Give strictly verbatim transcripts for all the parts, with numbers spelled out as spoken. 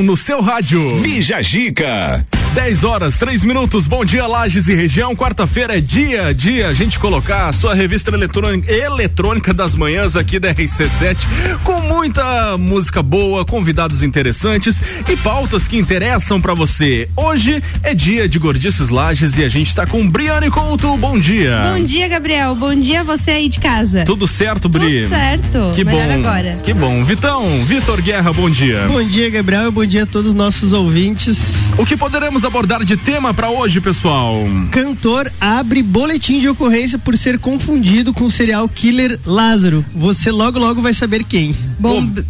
um no seu rádio. Bija Gica. dez horas, três minutos, bom dia Lages e região, quarta-feira é dia, dia a gente colocar a sua revista eletrônica, eletrônica das manhãs aqui da R C sete, com muita música boa, convidados interessantes e pautas que interessam pra você. Hoje é dia de Gordices Lages e a gente tá com Briane Couto, bom dia. Bom dia Gabriel, bom dia você aí de casa. Tudo certo Bri? Tudo certo, que melhor bom, agora. Que bom, Vitão, Vitor Guerra, bom dia. Bom dia Gabriel, bom dia a todos os nossos ouvintes. O que poderemos abordar de tema pra hoje, pessoal? Cantor abre boletim de ocorrência por ser confundido com o serial killer Lázaro. Você logo logo vai saber quem. Bom... Oh.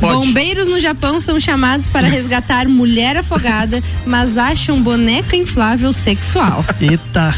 Pode. Bombeiros no Japão são chamados para resgatar mulher afogada, mas acham boneca inflável sexual. Eita.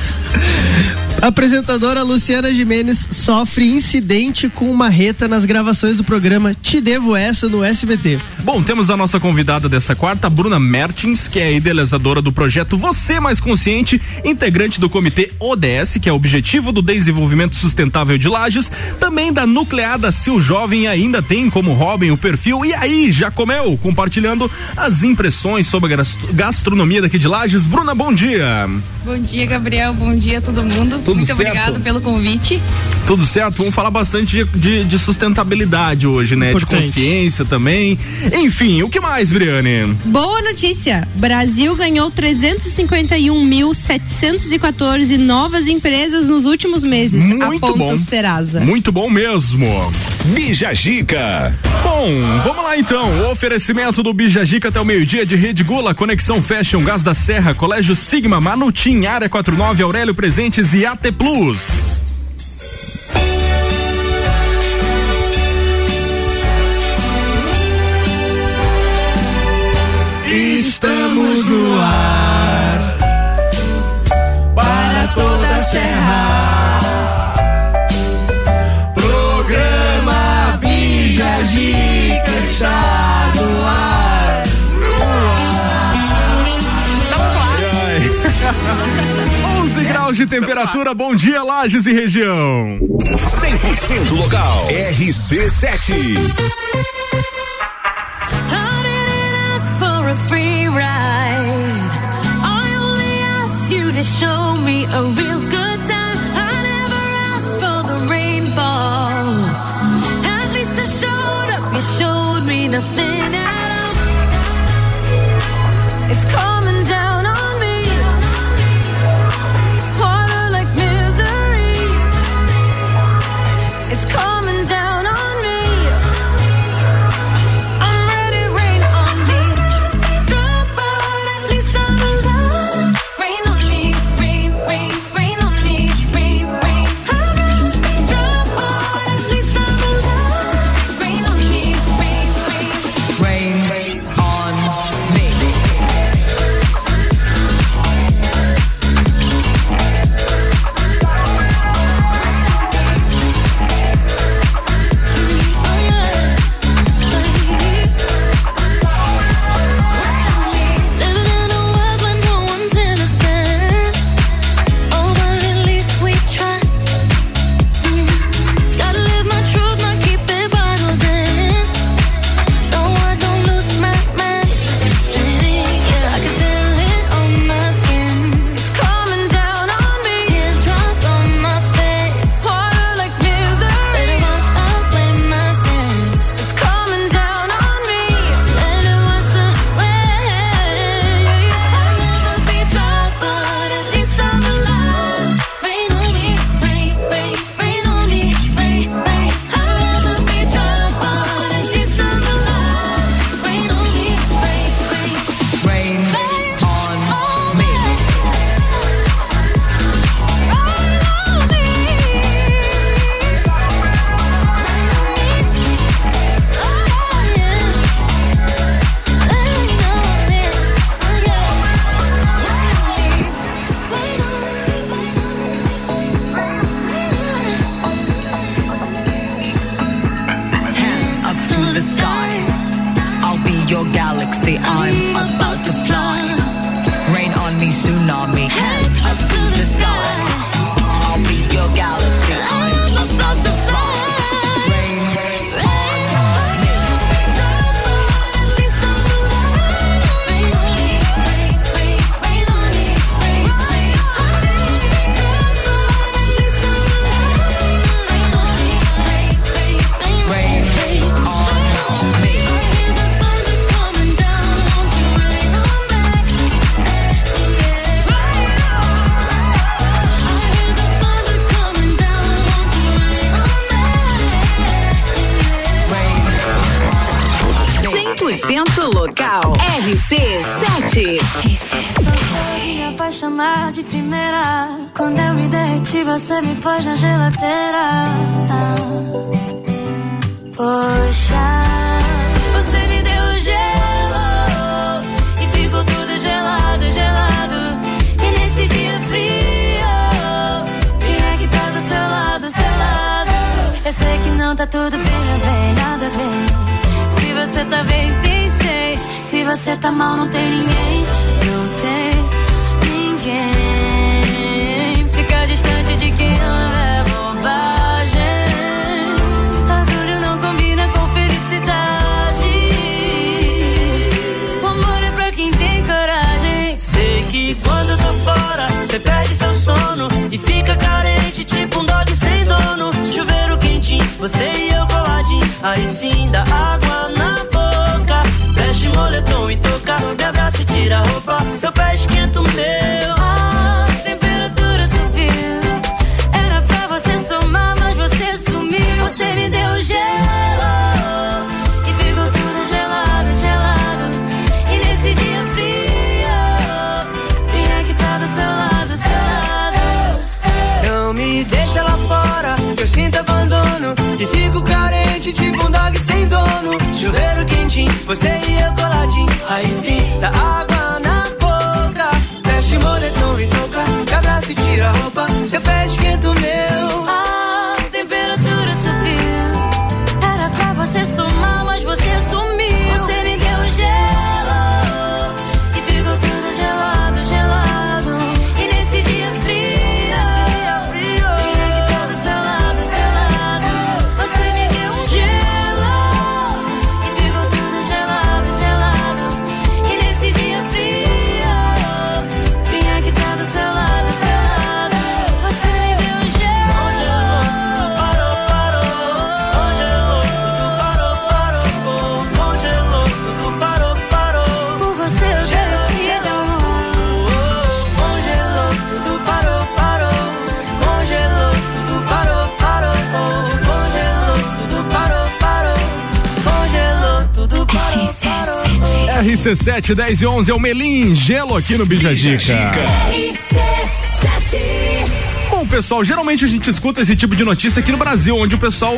A apresentadora Luciana Gimenez sofre incidente com marreta nas gravações do programa Te Devo Essa no S B T. Bom, temos a nossa convidada dessa quarta, Bruna Mertins, que é a idealizadora do projeto Você Mais Consciente, integrante do comitê O D S, que é o Objetivo do Desenvolvimento Sustentável de Lages, também da nucleada C I L Jovem, ainda tem como Robin o perfil E Aí, Já Comeu, compartilhando as impressões sobre a gastronomia daqui de Lages. Bruna, bom dia. Bom dia, Gabriel, bom dia a todo mundo. Tudo Muito certo. Obrigado pelo convite. Tudo certo, vamos falar bastante de, de, de sustentabilidade hoje, né? Importante. De consciência também. Enfim, o que mais, Briane? Boa notícia, Brasil ganhou trezentos e cinquenta e um mil, setecentos e quatorze novas empresas nos últimos meses. Muito a bom. Serasa. Muito bom mesmo. Bija Gica. Bom, vamos lá então, o oferecimento do Bija Gica até o meio-dia de Rede Gula, Conexão Fashion, Gás da Serra, Colégio Sigma, Manutim, Área quarenta e nove, Aurélio Presentes e A T Plus. Estamos no ar para toda a Serra. Está no ar. onze graus de temperatura, bom dia Lages e região. cem por cento local, R C sete. Nothing at all. It's coming down on me. Water like misery. It's coming down on me. I'm ready, rain on me. Drop out, at least I'm alive. Rain on me, rain, rain, rain on me, rain, rain. I'm ready, drop out, at least I'm alive. Rain on me, rain, rain. Rain on me. Living in a world where no one's innocent. Oh, but at least we tried. Gotta live my truth, not keep it bottled in. So I don't lose my mind. Baby, yeah, I can feel it on my skin. It's coming down on me. Teardrops on my face. Water like misery. Better watch out, blame my sins. It's coming down on me. Better wash away. I'd rather be dry, but at least I'm alive. Rain on me, rain, rain, rain on me, rain, rain. I'd rather be dry, but at least I'm alive. Rain on me, rain, rain. Rain on me. Rain on me. Oh, yeah. Rain on me. Oh, yeah. Rain on me. Hands up to the sky, I'll be your galaxy, I'm about to fly. Rain on me, tsunami. Hands up to the sky, I'll be your galaxy, I'm about to fly. Rain, rain, rain. Rain on me. Drop out, at least I'm alive. cem por cento local. R C sete. Só me apaixonar de primeira. Quando eu me derreti, você me pôs na geladeira. Ah, poxa. Sei que não tá tudo bem, não vem nada bem. Se você tá bem, tem sei. Se você tá mal, não tem ninguém. Não tem ninguém. Ficar distante de quem ama é bobagem. Orgulho não combina com felicidade. O amor é pra quem tem coragem. Sei que quando eu tô fora, você perde seu sono e fica carente, tipo um dog sem dono. Chuveiro você e eu coladinho, aí sim dá água na boca. Veste moletom e toca, me abraça e tira a roupa. Seu pé esquenta o meu. Ah, temperatura subiu. Era pra você somar, mas você sumiu. Você me deu gelo e ficou tudo gelado, gelado. E nesse dia frio, quem é que tá do seu lado, seu lado? Não me deixa lá fora, eu sinto abandono. E fico carente, tipo um dog sem dono. Chuveiro quentinho, você e eu coladinho. Aí sim, dá água na boca. Veste moletom e toca, me abraça e tira a roupa. Seu pé esquenta o meu. Ah, temperatura subiu. Era pra você somar, mas você sumiu. Você me deu gelo e ficou tudo gelado, gelado. E nesse dia frio, R C sete, dez e onze, é o Melim, gelo aqui no Bijadica. Bom, pessoal, geralmente a gente escuta esse tipo de notícia aqui no Brasil, onde o pessoal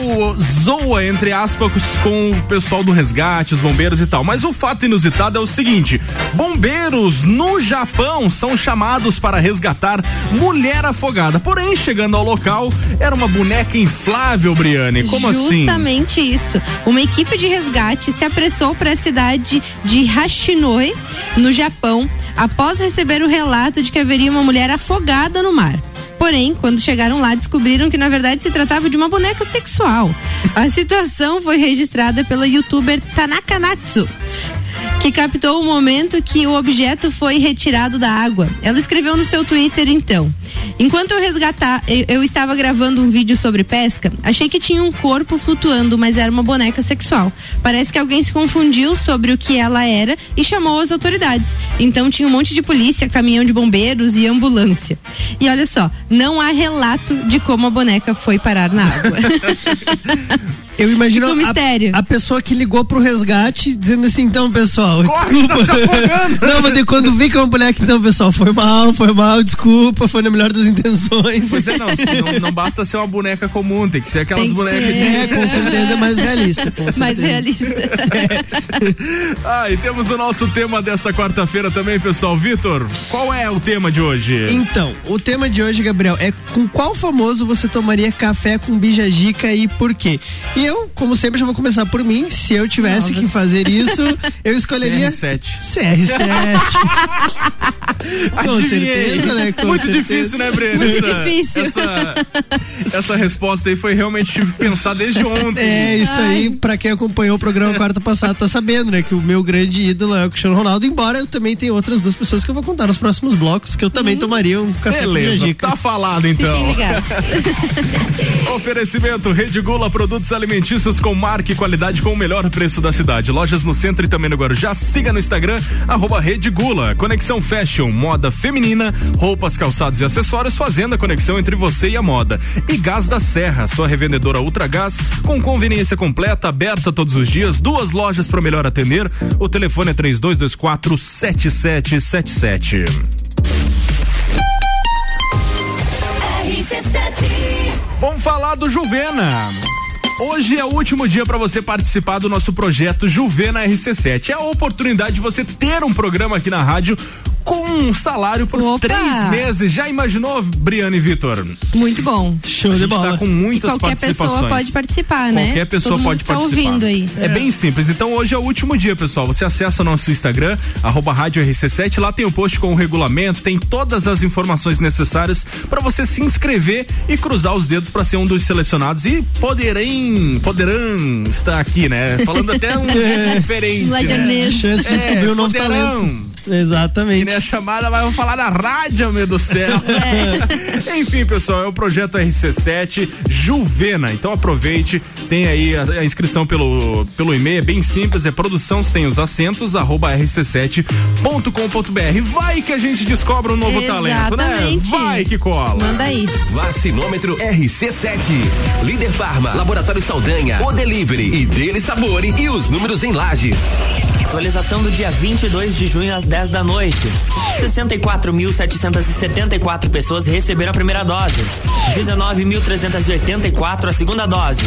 zoa, entre aspas, com o pessoal do resgate, os bombeiros e tal. Mas o fato inusitado é o seguinte: bombeiros no Japão são chamados para resgatar mulher afogada. Porém, chegando ao local, era uma boneca inflável, Briane. Como assim? Justamente isso. Uma equipe de resgate se apressou para a cidade de Hashinoe, no Japão, após receber o relato de que haveria uma mulher afogada no mar. Porém, quando chegaram lá, descobriram que na verdade se tratava de uma boneca sexual. A situação foi registrada pela youtuber Tanaka Natsu, que captou o momento que o objeto foi retirado da água. Ela escreveu no seu Twitter, então: enquanto eu resgatar, eu estava gravando um vídeo sobre pesca, achei que tinha um corpo flutuando, mas era uma boneca sexual. Parece que alguém se confundiu sobre o que ela era e chamou as autoridades. Então tinha um monte de polícia, caminhão de bombeiros e ambulância. E olha só, não há relato de como a boneca foi parar na água. Eu imagino a, a pessoa que ligou pro resgate dizendo assim: então, pessoal, corre, desculpa. Tá se afogando. Não, mas de quando vi que é uma boneca, então, pessoal, foi mal, foi mal, desculpa, foi na melhor das intenções. Pois é, não, não, não basta ser uma boneca comum, tem que ser aquelas bonecas ser. de... É, com certeza é mais realista. Mais realista. É. Ah, e temos o nosso tema dessa quarta-feira também, pessoal. Vitor, qual é o tema de hoje? Então, o tema de hoje, Gabriel, é com qual famoso você tomaria café com Bijadica e por quê? E eu, como sempre, já vou começar por mim. Se eu tivesse Não, você... que fazer isso, eu escolheria... C R sete. C R sete. Com certeza, né? Com Muito certeza. difícil, né, Breno? Muito essa, difícil. Essa, essa resposta aí foi realmente, tive que pensar desde ontem. É, isso Ai. aí, pra quem acompanhou o programa quarta passada, tá sabendo, né? Que o meu grande ídolo é o Cristiano Ronaldo, embora eu também tenha outras duas pessoas que eu vou contar nos próximos blocos, que eu também hum. tomaria um café. Beleza, tá falado então. Oferecimento Rede Gula, produtos alimentícios com marca e qualidade com o melhor preço da cidade. Lojas no centro e também no Guarujá. Siga no Instagram, arroba Rede Gula. Conexão Fashion Fashion, moda feminina, roupas, calçados e acessórios, fazendo a conexão entre você e a moda. E Gás da Serra, sua revendedora Ultra Gás, com conveniência completa, aberta todos os dias, duas lojas para melhor atender. O telefone é três dois dois quatro sete sete sete sete. Vamos falar do Juvena. Hoje é o último dia para você participar do nosso projeto Juvena R C sete. É a oportunidade de você ter um programa aqui na rádio com um salário por Opa. três meses. Já imaginou, Briana e Vitor? Muito bom. Show a de gente bola. Tá com muitas e qualquer participações. Qualquer pessoa pode participar, né? Qualquer pessoa Todo pode tá participar. Ouvindo aí. É, é bem simples. Então hoje é o último dia, pessoal. Você acessa o nosso Instagram, arroba rádio R C sete. Lá tem o post com o regulamento, tem todas as informações necessárias para você se inscrever e cruzar os dedos para ser um dos selecionados e poderem, poderão estar aqui, né? Falando até um é. diferente. Né? Chance de é, descobrir o novo poderão. Talento. Exatamente. Que nem a chamada, mas vamos falar da rádio, meu do céu. É. Enfim, pessoal, é o projeto R C sete Juvena. Então aproveite, tem aí a, a inscrição pelo, pelo e-mail, é bem simples, é produção sem os acentos, arroba r c sete ponto com ponto b r. Vai que a gente descobre um novo Exatamente. Talento, né? Vai que cola. Manda aí. Vacinômetro R C sete. Líder Farma, Laboratório Saldanha, O Delivery e Dele Sabore e os números em Lages. Atualização do dia vinte e dois de junho às dez da noite. sessenta e quatro mil setecentos e setenta e quatro pessoas receberam a primeira dose. dezenove mil trezentos e oitenta e quatro a segunda dose.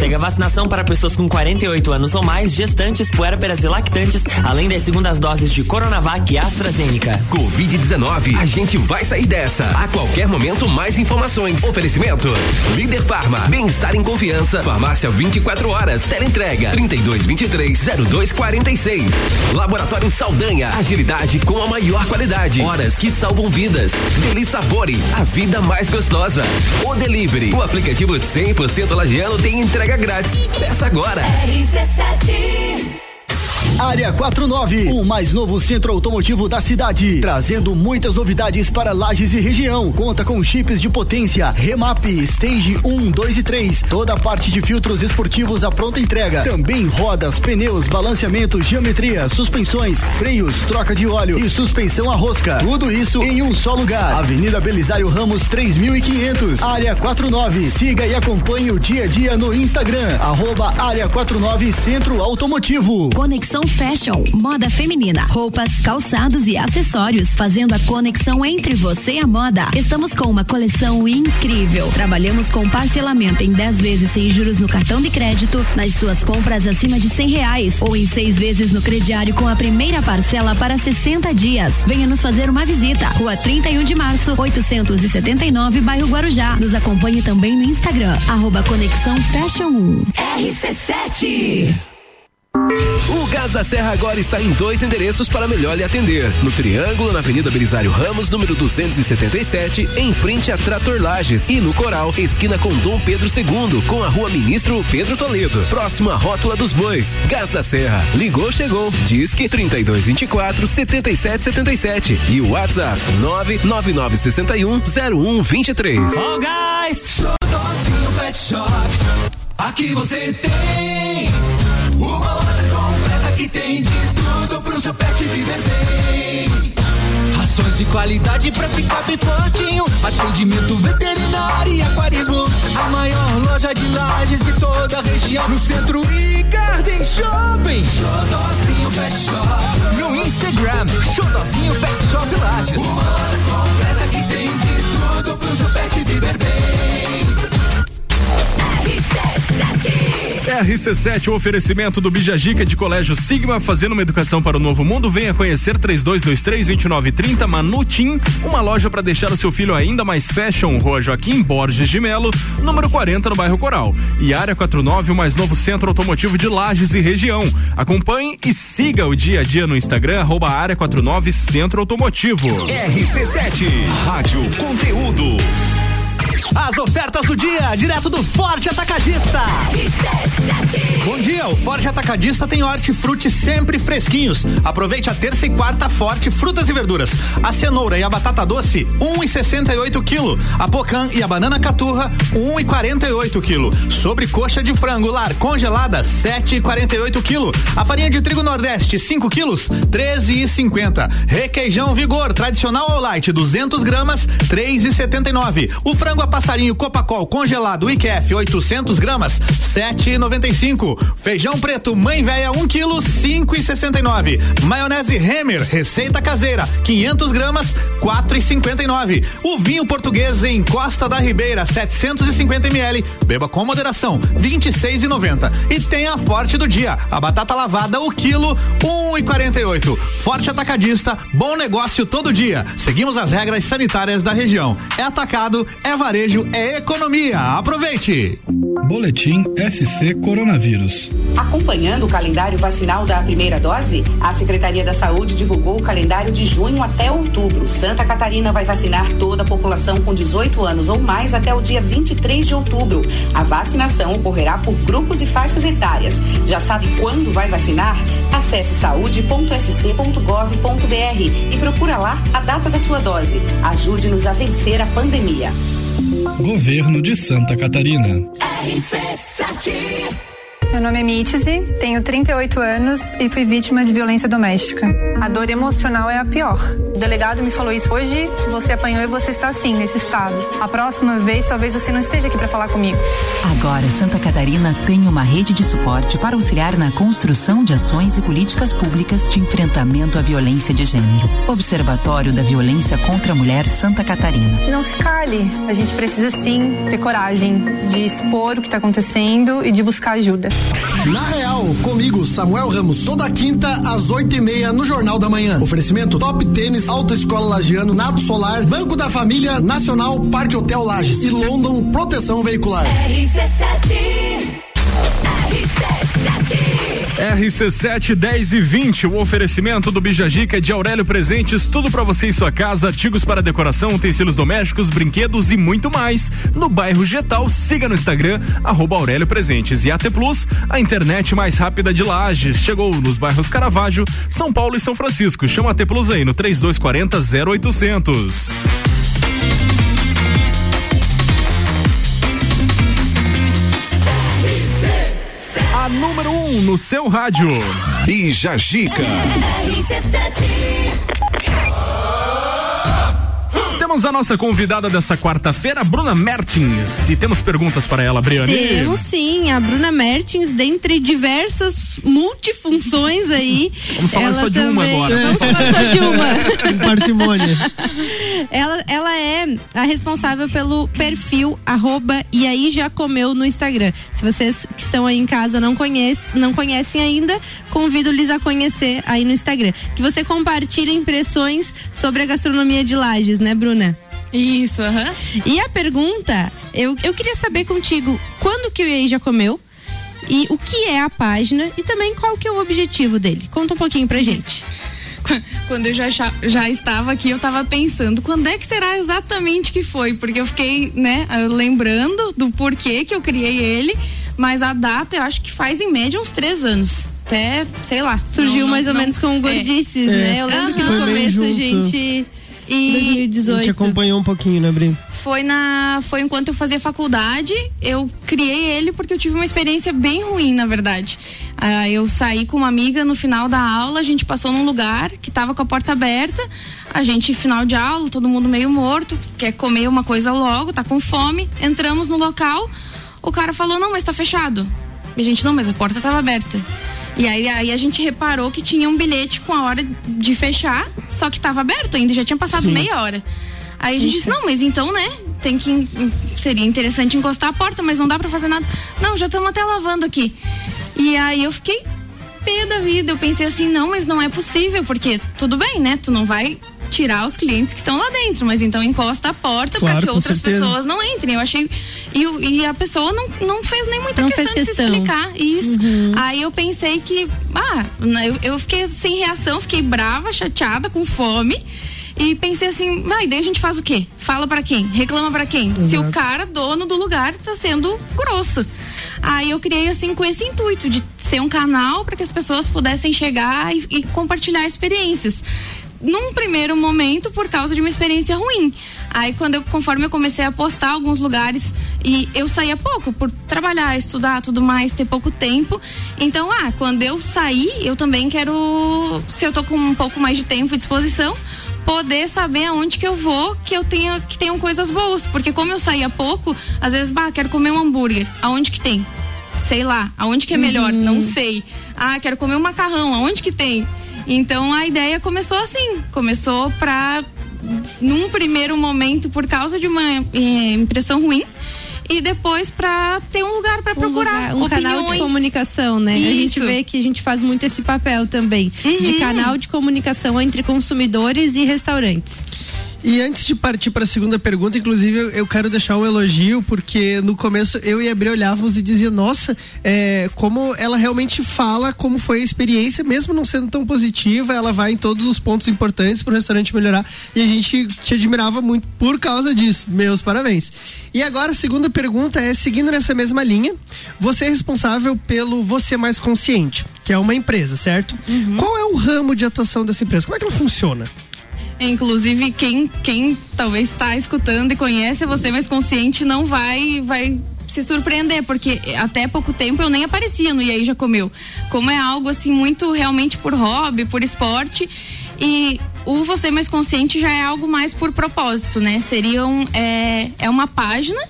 Segue a vacinação para pessoas com quarenta e oito anos ou mais, gestantes, puérperas e lactantes, além das segundas doses de Coronavac e AstraZeneca. covid dezenove, a gente vai sair dessa. A qualquer momento, mais informações. Oferecimento: Líder Farma, bem-estar em confiança. Farmácia vinte e quatro horas, teleentrega trinta e dois vinte e três zero dois quarenta e seis. Laboratório Saldanha, agilidade com a maior qualidade, horas que salvam vidas. Deli Sabore, a vida mais gostosa. O Delivery, o aplicativo cem por cento lagiano tem entrega grátis. Peça agora. R C sete. Área quarenta e nove, o mais novo centro automotivo da cidade, trazendo muitas novidades para Lages e região. Conta com chips de potência, remap, stage um, dois e três, toda a parte de filtros esportivos à pronta entrega. Também rodas, pneus, balanceamento, geometria, suspensões, freios, troca de óleo e suspensão à rosca. Tudo isso em um só lugar. Avenida Belisário Ramos três mil e quinhentos, Área quarenta e nove. Siga e acompanhe o dia a dia no Instagram, arroba Área quarenta e nove Centro Automotivo. Conexão Fashion, moda feminina, roupas, calçados e acessórios, fazendo a conexão entre você e a moda. Estamos com uma coleção incrível. Trabalhamos com parcelamento em dez vezes sem juros no cartão de crédito, nas suas compras acima de cem reais, ou em seis vezes no crediário com a primeira parcela para sessenta dias. Venha nos fazer uma visita. Rua trinta e um de março, oitocentos e setenta e nove, bairro Guarujá. Nos acompanhe também no Instagram, arroba Conexão Fashion. R C sete. O Gás da Serra agora está em dois endereços para melhor lhe atender. No Triângulo, na Avenida Belisário Ramos, número duzentos e setenta e sete, em frente a Trator Lages. E no Coral, esquina com Dom Pedro segundo, com a Rua Ministro Pedro Toledo. Próxima Rótula dos Bois. Gás da Serra. Ligou, chegou. Disque trinta e dois vinte e quatro, setenta e sete setenta e sete. E o WhatsApp nove nove nove seis um zero um dois três. Ó, Gás! Produzinho Pet Shop. Aqui você tem uma loja completa que tem de tudo pro seu pet viver bem. Rações de qualidade pra ficar bem fortinho, atendimento veterinário e aquarismo. A maior loja de Lages de toda a região, no Centro e Garden Shopping. Xodozinho Pet Shop. No Instagram, Xodozinho Pet Shop Lages. Uma loja completa que tem de tudo pro seu pet viver bem. R C sete, o oferecimento do Bijagica de Colégio Sigma, fazendo uma educação para o novo mundo. Venha conhecer trinta e dois vinte e três, vinte e nove trinta, Manutim, uma loja para deixar o seu filho ainda mais fashion. Rua Joaquim Borges de Melo, número quarenta, no bairro Coral. E Área quarenta e nove, o mais novo centro automotivo de Lages e região. Acompanhe e siga o dia a dia no Instagram, arroba Área quarenta e nove Centro Automotivo. R C sete, rádio conteúdo. As ofertas do dia, direto do Forte Atacadista. Bom dia, o Forte Atacadista tem hortifruti sempre fresquinhos. Aproveite a terça e quarta forte, frutas e verduras. A cenoura e a batata doce, um e sessenta e oito quilo. A pocã e a banana caturra, um e quarenta e oito quilo. Sobrecoxa de frango lar congelada, sete e quarenta e oito quilo. A farinha de trigo nordeste, cinco quilos, treze e cinquenta. Requeijão Vigor, tradicional ou light, duzentos gramas, três e setenta e nove. O frango a passarinho Copacol congelado I Q F, oitocentos gramas, sete e noventa e cinco. Feijão preto Mãe Véia, um quilo, cinco e sessenta e nove. Maionese Hemmer, receita caseira, quinhentos gramas, quatro e cinquenta e nove. O vinho português em Costa da Ribeira, setecentos e cinquenta mililitros, beba com moderação, vinte e seis e noventa. E tem a forte do dia, a batata lavada, o quilo, um e quarenta e oito. Forte Atacadista, bom negócio todo dia. Seguimos as regras sanitárias da região. É atacado, é varejo, é economia. Aproveite! Boletim S C Coronavírus. Acompanhando o calendário vacinal da primeira dose, a Secretaria da Saúde divulgou o calendário de junho até outubro. Santa Catarina vai vacinar toda a população com dezoito anos ou mais até o dia vinte e três de outubro. A vacinação ocorrerá por grupos e faixas etárias. Já sabe quando vai vacinar? Acesse saúde ponto s c ponto gov ponto b r e procura lá a data da sua dose. Ajude-nos a vencer a pandemia. Governo de Santa Catarina. R C sete. Meu nome é Mítise, tenho trinta e oito anos e fui vítima de violência doméstica. A dor emocional é a pior. O delegado me falou isso. Hoje você apanhou e você está assim, nesse estado. A próxima vez talvez você não esteja aqui para falar comigo. Agora Santa Catarina tem uma rede de suporte para auxiliar na construção de ações e políticas públicas de enfrentamento à violência de gênero. Observatório da Violência contra a Mulher Santa Catarina. Não se cale, a gente precisa sim ter coragem de expor o que está acontecendo e de buscar ajuda. Na Real, comigo, Samuel Ramos, toda quinta às oito e meia no Jornal da Manhã. Oferecimento Top Tênis, Autoescola Lagiano, Nato Solar, Banco da Família, Nacional, Parque Hotel Lages e London Proteção Veicular. R C sete, dez e vinte, o oferecimento do Bijagica de Aurélio Presentes, tudo pra você e sua casa, artigos para decoração, utensílios domésticos, brinquedos e muito mais. No bairro Getal, siga no Instagram, arroba Aurélio Presentes. E A T Plus, a internet mais rápida de Lages, chegou nos bairros Caravaggio, São Paulo e São Francisco. Chama A T Plus aí no trinta e dois quarenta, zero oitocentos. A número um no seu rádio. Bijagica. Temos a nossa convidada dessa quarta-feira, Bruna Mertins. E temos perguntas para ela, Briane. Temos sim, a Bruna Mertins, dentre diversas multifunções aí. Vamos falar só de também, uma agora. Vamos falar só de uma. Com parcimônia. Ela, ela é a responsável pelo perfil arroba e aí já comeu no Instagram. Se vocês que estão aí em casa não, conhece, não conhecem ainda, convido-lhes a conhecer aí no Instagram. Que você compartilhe impressões sobre a gastronomia de Lages, né, Bruna? Isso, aham. Uhum. E a pergunta, eu, eu queria saber contigo, quando que o E aí já comeu? E o que é a página? E também qual que é o objetivo dele? Conta um pouquinho pra gente. Quando eu já, já estava aqui, eu estava pensando, quando é que será exatamente que foi? Porque eu fiquei, né, lembrando do porquê que eu criei ele, mas a data eu acho que faz em média uns três anos. Até, sei lá. Surgiu não, não, mais não, ou não. menos com o Gordices, é. né? Eu lembro ah, que no começo a gente... E dois mil e dezoito. A gente acompanhou um pouquinho, né, Brim? Foi, na, foi enquanto eu fazia faculdade, eu criei ele porque eu tive uma experiência bem ruim, na verdade. Ah, eu saí com uma amiga no final da aula, a gente passou num lugar que tava com a porta aberta, a gente, final de aula, todo mundo meio morto, quer comer uma coisa logo, tá com fome, entramos no local, o cara falou, não, mas tá fechado. E a gente, não, mas a porta tava aberta. E aí, aí a gente reparou que tinha um bilhete com a hora de fechar, só que tava aberto ainda, já tinha passado Sim. meia hora. Aí a gente disse, não, mas então, né, tem que, seria interessante encostar a porta, mas não dá pra fazer nada. Não, já estamos até lavando aqui. E aí eu fiquei pé da vida, eu pensei assim, não, mas não é possível, porque tudo bem, né, tu não vai tirar os clientes que estão lá dentro, mas então encosta a porta claro, para que outras certeza. pessoas não entrem. Eu achei, e, e a pessoa não, não fez nem muita não questão, questão de se explicar isso. Uhum. Aí eu pensei que, ah, eu, eu fiquei sem reação, fiquei brava, chateada, com fome. E pensei assim, ah, e daí a gente faz o quê? Fala pra quem? Reclama pra quem? Exato. Se o cara, dono do lugar, tá sendo grosso. Aí eu criei assim com esse intuito de ser um canal para que as pessoas pudessem chegar e, e compartilhar experiências. Num primeiro momento, por causa de uma experiência ruim. Aí, quando eu, conforme eu comecei a postar alguns lugares, e eu saía pouco, por trabalhar, estudar, tudo mais, ter pouco tempo. Então, ah, quando eu sair, eu também quero, se eu tô com um pouco mais de tempo e disposição, poder saber aonde que eu vou, que eu tenha, que tenham coisas boas. Porque como eu saía pouco, às vezes, bah, quero comer um hambúrguer. Aonde que tem? Sei lá. Aonde que é melhor? Uhum. Não sei. Ah, quero comer um macarrão. Aonde que tem? Então a ideia começou assim, começou pra, num primeiro momento, por causa de uma eh, impressão ruim, e depois pra ter um lugar pra um procurar. Lugar, um opiniões. Canal de comunicação, né? Isso. A gente vê que a gente faz muito esse papel também, uhum. de canal de comunicação entre consumidores e restaurantes. E antes de partir para a segunda pergunta, inclusive, eu quero deixar um elogio, porque no começo eu e a Bri olhávamos e dizia, nossa, é, como ela realmente fala como foi a experiência, mesmo não sendo tão positiva, ela vai em todos os pontos importantes para o restaurante melhorar, e a gente te admirava muito por causa disso. Meus parabéns. E agora a segunda pergunta é, seguindo nessa mesma linha, você é responsável pelo Você Mais Consciente, que é uma empresa, certo? Uhum. Qual é o ramo de atuação dessa empresa? Como é que ela funciona? Inclusive, quem, quem talvez está escutando e conhece Você Mais Consciente não vai, vai se surpreender, porque até pouco tempo eu nem aparecia no E Aí Já Comeu. Como é algo assim muito realmente por hobby, por esporte, e o Você Mais Consciente já é algo mais por propósito, né? Seriam, é, é uma página,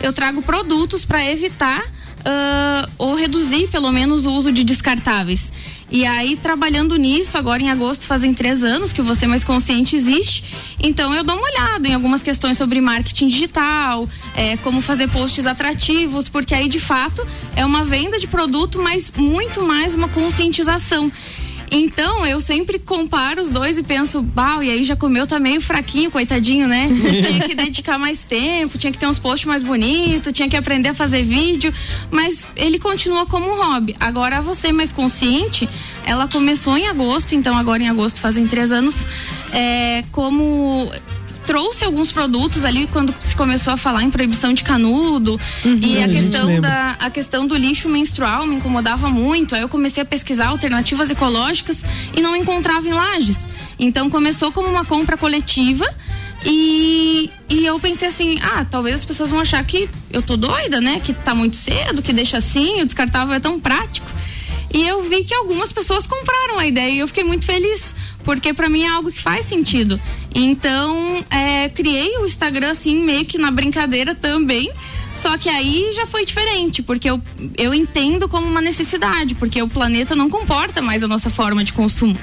eu trago produtos para evitar uh, ou reduzir pelo menos o uso de descartáveis. E aí, trabalhando nisso, agora em agosto fazem três anos que o Você Mais Consciente existe, então eu dou uma olhada em algumas questões sobre marketing digital, é, como fazer posts atrativos, porque aí de fato é uma venda de produto, mas muito mais uma conscientização. Então, eu sempre comparo os dois e penso, bah, E Aí Já Comeu tá meio fraquinho, coitadinho, né? Tinha que dedicar mais tempo, tinha que ter uns posts mais bonitos, tinha que aprender a fazer vídeo, mas ele continua como um hobby. Agora, a Você Mais Consciente, ela começou em agosto, então agora em agosto fazem três anos, é, como... trouxe alguns produtos ali quando se começou a falar em proibição de canudo, uhum, e a questão, da, a questão do lixo menstrual me incomodava muito. Aí eu comecei a pesquisar alternativas ecológicas e não encontrava em Lages. Então começou como uma compra coletiva e, e eu pensei assim, ah, talvez as pessoas vão achar que eu tô doida, né? Que tá muito cedo, que deixa assim, o descartável é tão prático. E eu vi que algumas pessoas compraram a ideia e eu fiquei muito feliz, porque pra mim é algo que faz sentido. Então, é, criei o Instagram assim, meio que na brincadeira também, só que aí já foi diferente, porque eu, eu entendo como uma necessidade, porque o planeta não comporta mais a nossa forma de consumo.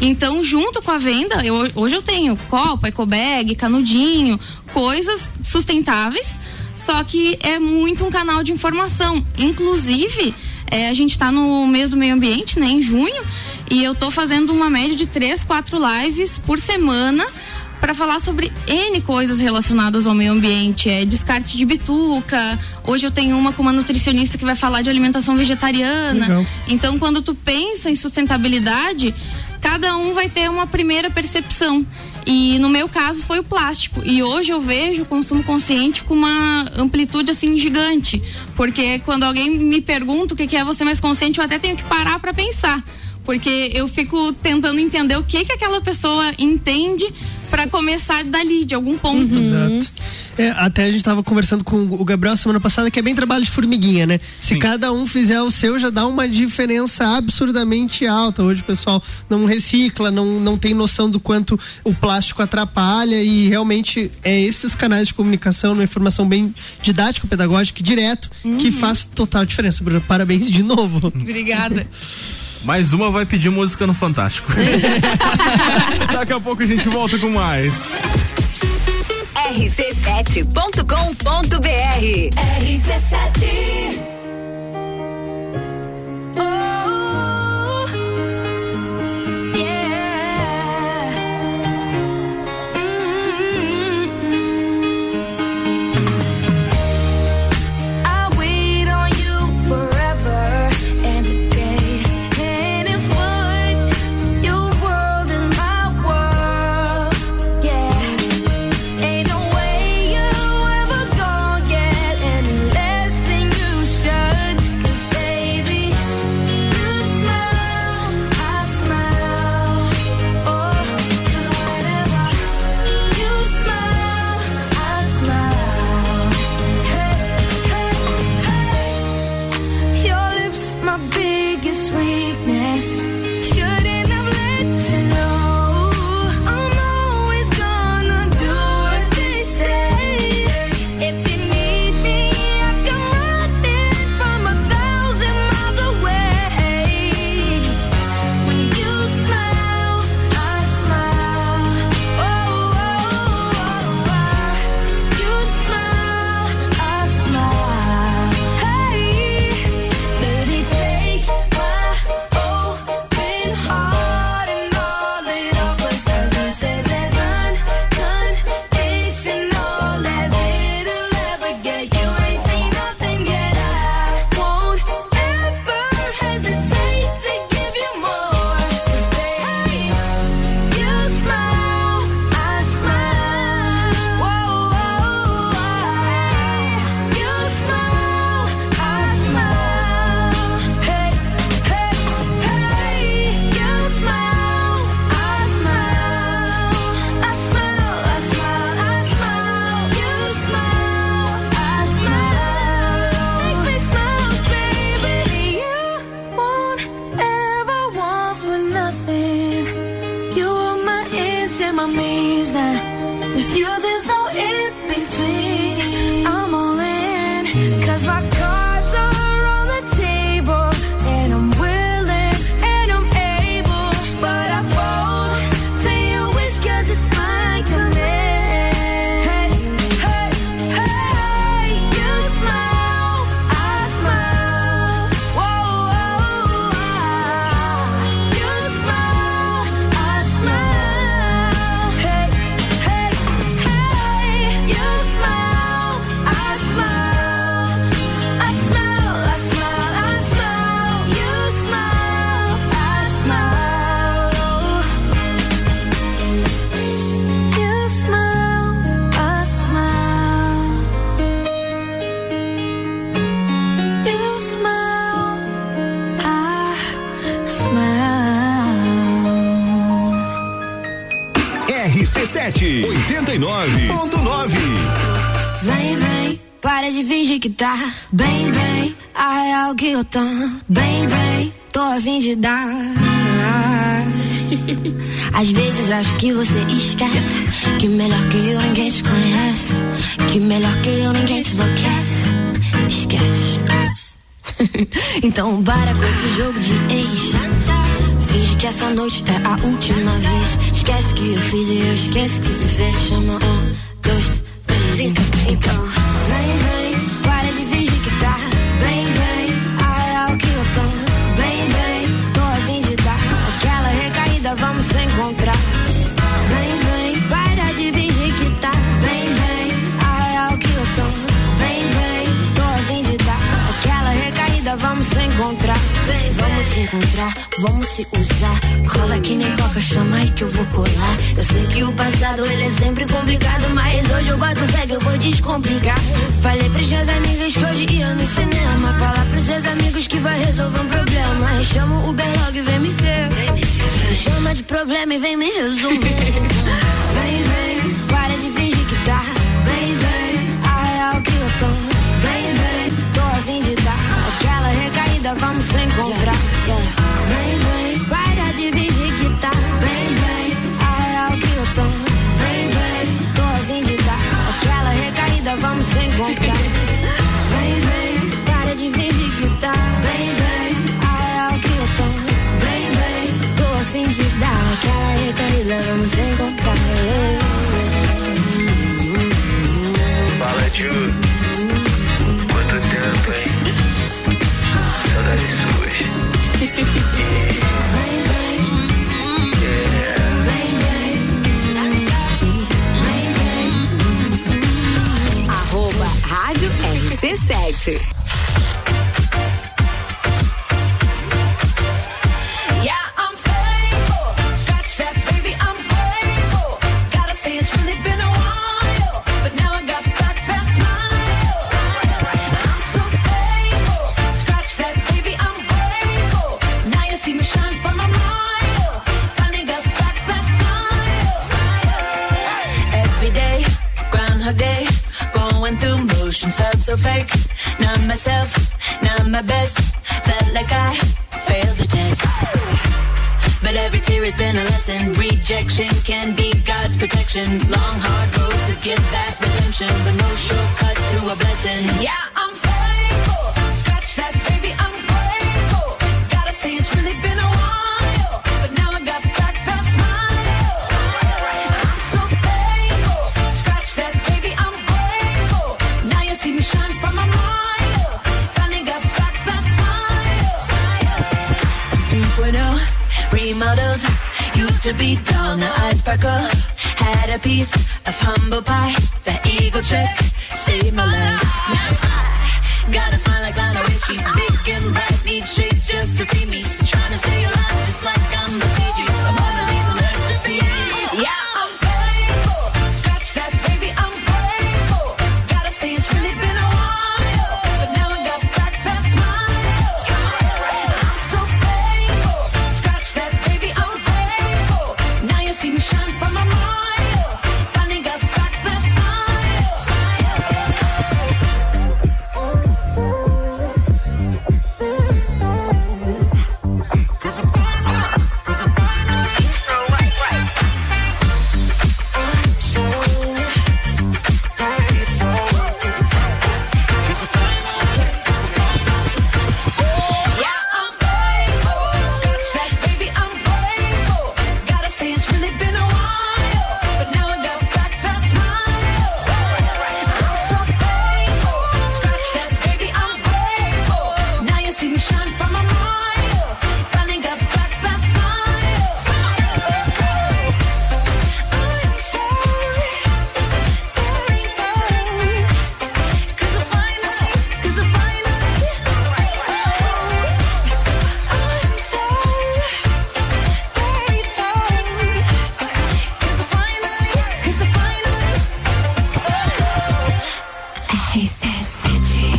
Então, junto com a venda, eu, hoje eu tenho copo, ecobag, canudinho, coisas sustentáveis, só que é muito um canal de informação. Inclusive, é, a gente está no mês do meio ambiente, né, em junho, e eu tô fazendo uma média de três, quatro lives por semana para falar sobre N coisas relacionadas ao meio ambiente, é descarte de bituca. Hoje eu tenho uma com uma nutricionista que vai falar de alimentação vegetariana. Legal. Então, quando tu pensa em sustentabilidade, cada um vai ter uma primeira percepção. E no meu caso foi o plástico. E hoje eu vejo o consumo consciente com uma amplitude assim gigante, porque quando alguém me pergunta o que é Você Mais Consciente, eu até tenho que parar para pensar, porque eu fico tentando entender o que que aquela pessoa entende para começar dali, de algum ponto. Uhum. Exato. É, até a gente tava conversando com o Gabriel semana passada, que é bem trabalho de formiguinha, né? Sim. Se cada um fizer o seu, já dá uma diferença absurdamente alta. Hoje o pessoal não recicla, não, não tem noção do quanto o plástico atrapalha, e realmente é esses canais de comunicação, uma informação bem didática, pedagógica, direto, uhum. que faz total diferença. Bruno, parabéns de novo. Obrigada. Mais uma vai pedir música no Fantástico. Daqui a pouco a gente volta com mais. R C sete ponto com ponto B R R C sete oh, yeah. mm-hmm. I wait on you forever. And if what your world is my world, yeah. oitenta e nove ponto nove. Vem, vem, para de fingir que tá bem, bem, a real que eu tô bem, bem, tô a fim de dar. Às vezes acho que você esquece que melhor que eu ninguém te conhece, que melhor que eu ninguém te enlouquece, esquece. Então para com esse jogo de ex. Finge que essa noite é a última vez. Esquece que eu fiz e eu esqueço que se fez. Chama um, dois, três. Então, vem, vem, para de fingir que tá bem, bem, a real que eu tô bem, bem, tô a fim de dar. Aquela recaída vamos se encontrar. Vem, vem, para de fingir que tá bem, bem, a real que eu tô bem, bem, tô a fim de dar. Aquela recaída vamos se encontrar. Vamos se encontrar, vamos se usar. Cola que nem coca, chama aí que eu vou colar. Eu sei que o passado ele é sempre complicado, mas hoje eu boto fé que eu vou descomplicar. Falei pros seus amigos que hoje ia no cinema. Fala pros seus amigos que vai resolver um problema. E chama o Uber logo e vem me ver. Me chama de problema e vem me resolver. Vem, vem, para de fingir que tá bem, bem, a real que eu tô bem, bem, tô a fim de dar. Aquela recaída vamos se encontrar. Vem, vem, para de fingir que tá bem, bem, a real que eu tô bem, bem, tô a fim de dar. Aquela recaída vamos se encontrar. Vem, vem, para de fingir que tá bem, bem, a real que eu tô bem, bem, tô a fim de dar. Aquela recaída vamos se encontrar. Fala, Ju, quanto tempo, hein? Saudades suas. Vem, vem. Vem, vem. Arroba Rádio R C sete. Yeah, I'm faithful. Scratch that, baby, I'm faithful. Gotta say it's really been a while, but now I got back that smile. Smile. I'm so faithful. Scratch that. See me shine from a mile. Finally got back that smile. Smile. Every day, groundhog day. Going through motions, felt so fake. Not myself, not my best. Felt like I failed the test. But every tear has been a lesson. Rejection can be God's protection. Long hard road to get that redemption, but no shortcuts to a blessing. Yeah, I'm faithful. Scratch that, baby, I'm faithful. Gotta say it's really been a while, but now I got back that smile. I'm so faithful. Scratch that, baby, I'm faithful. Now you see me shine from a mile. Finally got back that smile. two point oh, remodeled. Used to be dull, now I sparkle. Had a piece of humble pie. That ego trick saved my life. Now I got a smile like Lionel Richie. Big and bright, need shades just to see me. Trying to stay alive just like I'm the Fijis. I'm on a Lisa masterpiece. Yeah, I'm faithful. Scratch that, baby, I'm faithful. Gotta say it's really been a while, but now I got back that smile. I'm so faithful. Scratch that, baby, I'm faithful. Now you see me shine from my mile. Finally got back that smile. Smile.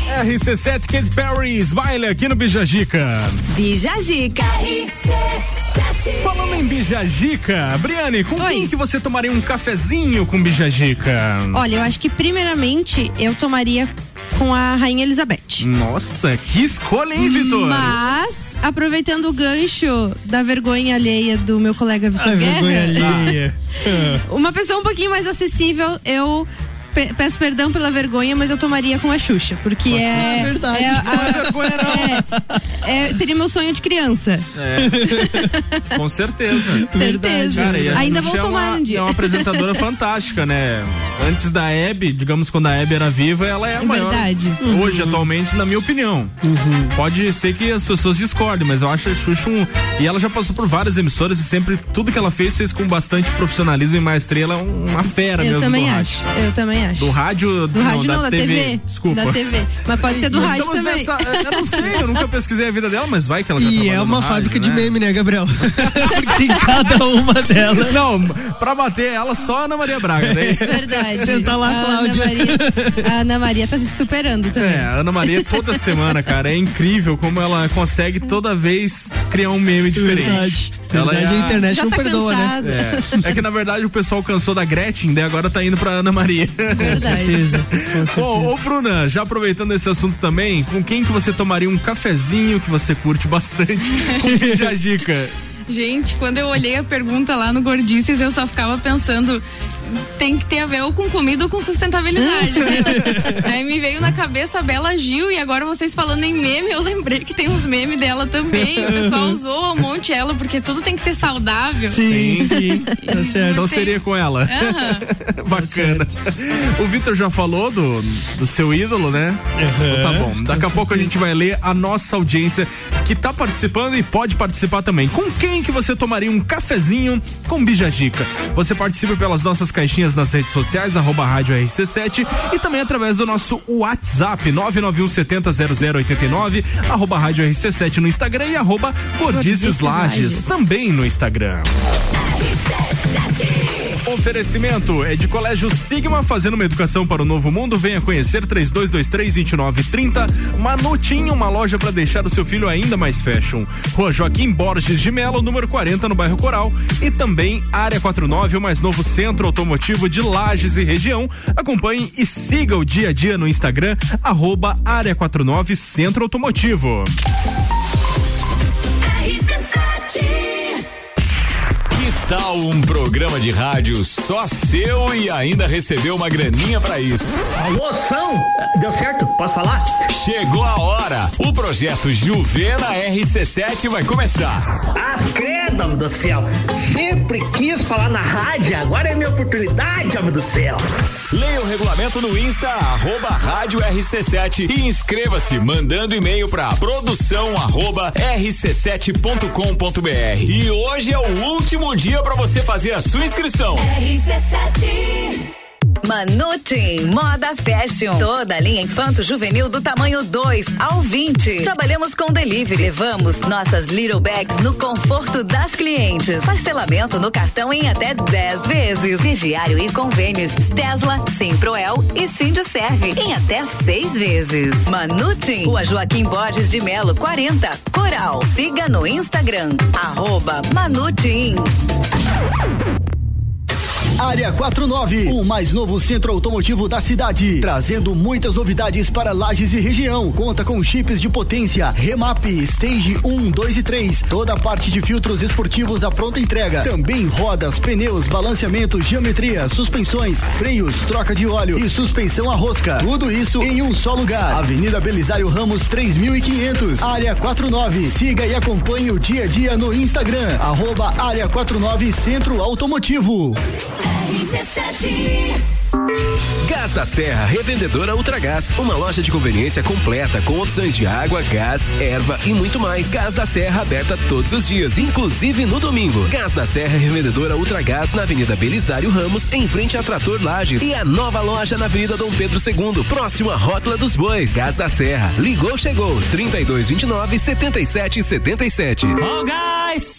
R C sete, Kate Perry, Smile aqui no Bijagica. Bijagica. Falando em Bijagica, Briane, com Oi. Quem que você tomaria um cafezinho com Bijagica? Olha, eu acho que primeiramente eu tomaria com a Rainha Elizabeth. Nossa, que escolha, hein, Vitor? Mas, aproveitando o gancho da vergonha alheia do meu colega Vitor Guerra. Vergonha alheia. Uma pessoa um pouquinho mais acessível, eu peço perdão pela vergonha, mas eu tomaria com a Xuxa, porque Nossa, é... é verdade. É, a, é, é, seria meu sonho de criança. É. Com certeza. Certeza. Cara, e a Ainda Xuxa vou tomar é uma, um dia. É uma apresentadora fantástica, né? Antes da Hebe, digamos, quando a Hebe era viva, ela é a é maior. Verdade. Uhum. Hoje, atualmente, na minha opinião. Uhum. Pode ser que as pessoas discordem, mas eu acho a Xuxa um... E ela já passou por várias emissoras e sempre tudo que ela fez, fez com bastante profissionalismo e maestria. Ela é uma fera eu mesmo. Eu também acho. Eu também acho. Do rádio, do não, rádio da não, da T V. T V. Desculpa. Da T V. Mas pode ser do mas rádio também. Nessa, eu não sei, eu nunca pesquisei a vida dela, mas vai que ela já trabalhou no rádio, né? E é uma fábrica de meme, né, Gabriel? Porque em cada uma delas. Não, pra bater ela só a Ana Maria Braga, né? Verdade. Sentar lá, a Cláudia. Ana Maria, a Ana Maria tá se superando também. É, a Ana Maria toda semana, cara, é incrível como ela consegue toda vez criar um meme diferente. Verdade. Ela na verdade, é a... a internet já não tá perdoa, cansada. Né? É. É que na verdade o pessoal cansou da Gretchen, daí agora tá indo pra Ana Maria. Com certeza. Com certeza. Bom, ô Bruna, já aproveitando esse assunto também, com quem que você tomaria um cafezinho que você curte bastante com o Bijagica? Gente, quando eu olhei a pergunta lá no Gordices, eu só ficava pensando, tem que ter a ver ou com comida ou com sustentabilidade, né? Aí me veio na cabeça a Bela Gil, e agora vocês falando em meme, eu lembrei que tem uns memes dela também, o pessoal usou um monte ela, porque tudo tem que ser saudável. Sim, sim, tá certo. Então seria com ela. Uhum. Bacana. Tá, o Vitor já falou do, do seu ídolo, né? Uhum. Então, tá bom, daqui a pouco a gente vai ler a nossa audiência que tá participando e pode participar também. Com quem que você tomaria um cafezinho com Bijagica? Você participa pelas nossas caixinhas nas redes sociais, arroba rádio R C sete, e também através do nosso WhatsApp, nove nove um sete zero zero oito nove, arroba rádio R C sete no Instagram e arroba Gordices Lages também no Instagram. Oferecimento é de Colégio Sigma, fazendo uma educação para o novo mundo. Venha conhecer, três dois dois três, dois nove três zero. Manutinho, uma loja para deixar o seu filho ainda mais fashion. Rua Joaquim Borges de Melo, número quarenta, no bairro Coral. E também Área quarenta e nove, o mais novo centro automotivo de Lages e região. Acompanhe e siga o dia a dia no Instagram, arroba Área quarenta e nove Centro Automotivo. Tal um programa de rádio só seu e ainda recebeu uma graninha pra isso. Alô, São? Deu certo? Posso falar? Chegou a hora. O projeto Juvena R C sete vai começar. As credo, homem do céu. Sempre quis falar na rádio, agora é minha oportunidade, homem do céu. Leia o regulamento no Insta, arroba rádio R C sete, e inscreva-se mandando e-mail pra produção arroba R C sete ponto com ponto B R. E hoje é o último dia para você fazer a sua inscrição. R C sete. Manutin, moda fashion, toda a linha infanto juvenil do tamanho dois ao vinte. Trabalhamos com delivery, levamos nossas little bags no conforto das clientes. Parcelamento no cartão em até dez vezes. Crediário e convênios Tesla, Simproel e Sindiserve em até seis vezes. Manutin, Rua Joaquim Borges de Melo, quarenta, Coral. Siga no Instagram, arroba Manutin. Área quarenta e nove, o mais novo centro automotivo da cidade, trazendo muitas novidades para Lages e região. Conta com chips de potência, remap, stage um, dois e três, toda a parte de filtros esportivos à pronta entrega. Também rodas, pneus, balanceamento, geometria, suspensões, freios, troca de óleo e suspensão à rosca. Tudo isso em um só lugar. Avenida Belisário Ramos três mil e quinhentos, Área quarenta e nove. Siga e acompanhe o dia a dia no Instagram, arroba Área quarenta e nove Centro Automotivo. Gás da Serra, revendedora Ultragás, uma loja de conveniência completa com opções de água, gás, erva e muito mais. Gás da Serra aberta todos os dias, inclusive no domingo. Gás da Serra, revendedora Ultragás, na Avenida Belisário Ramos, em frente a Trator Lages, e a nova loja na Avenida Dom Pedro segundo, próximo à Rótula dos Bois. Gás da Serra, ligou, chegou, trinta e dois vinte e nove, setenta e sete setenta e sete. Ó, gás!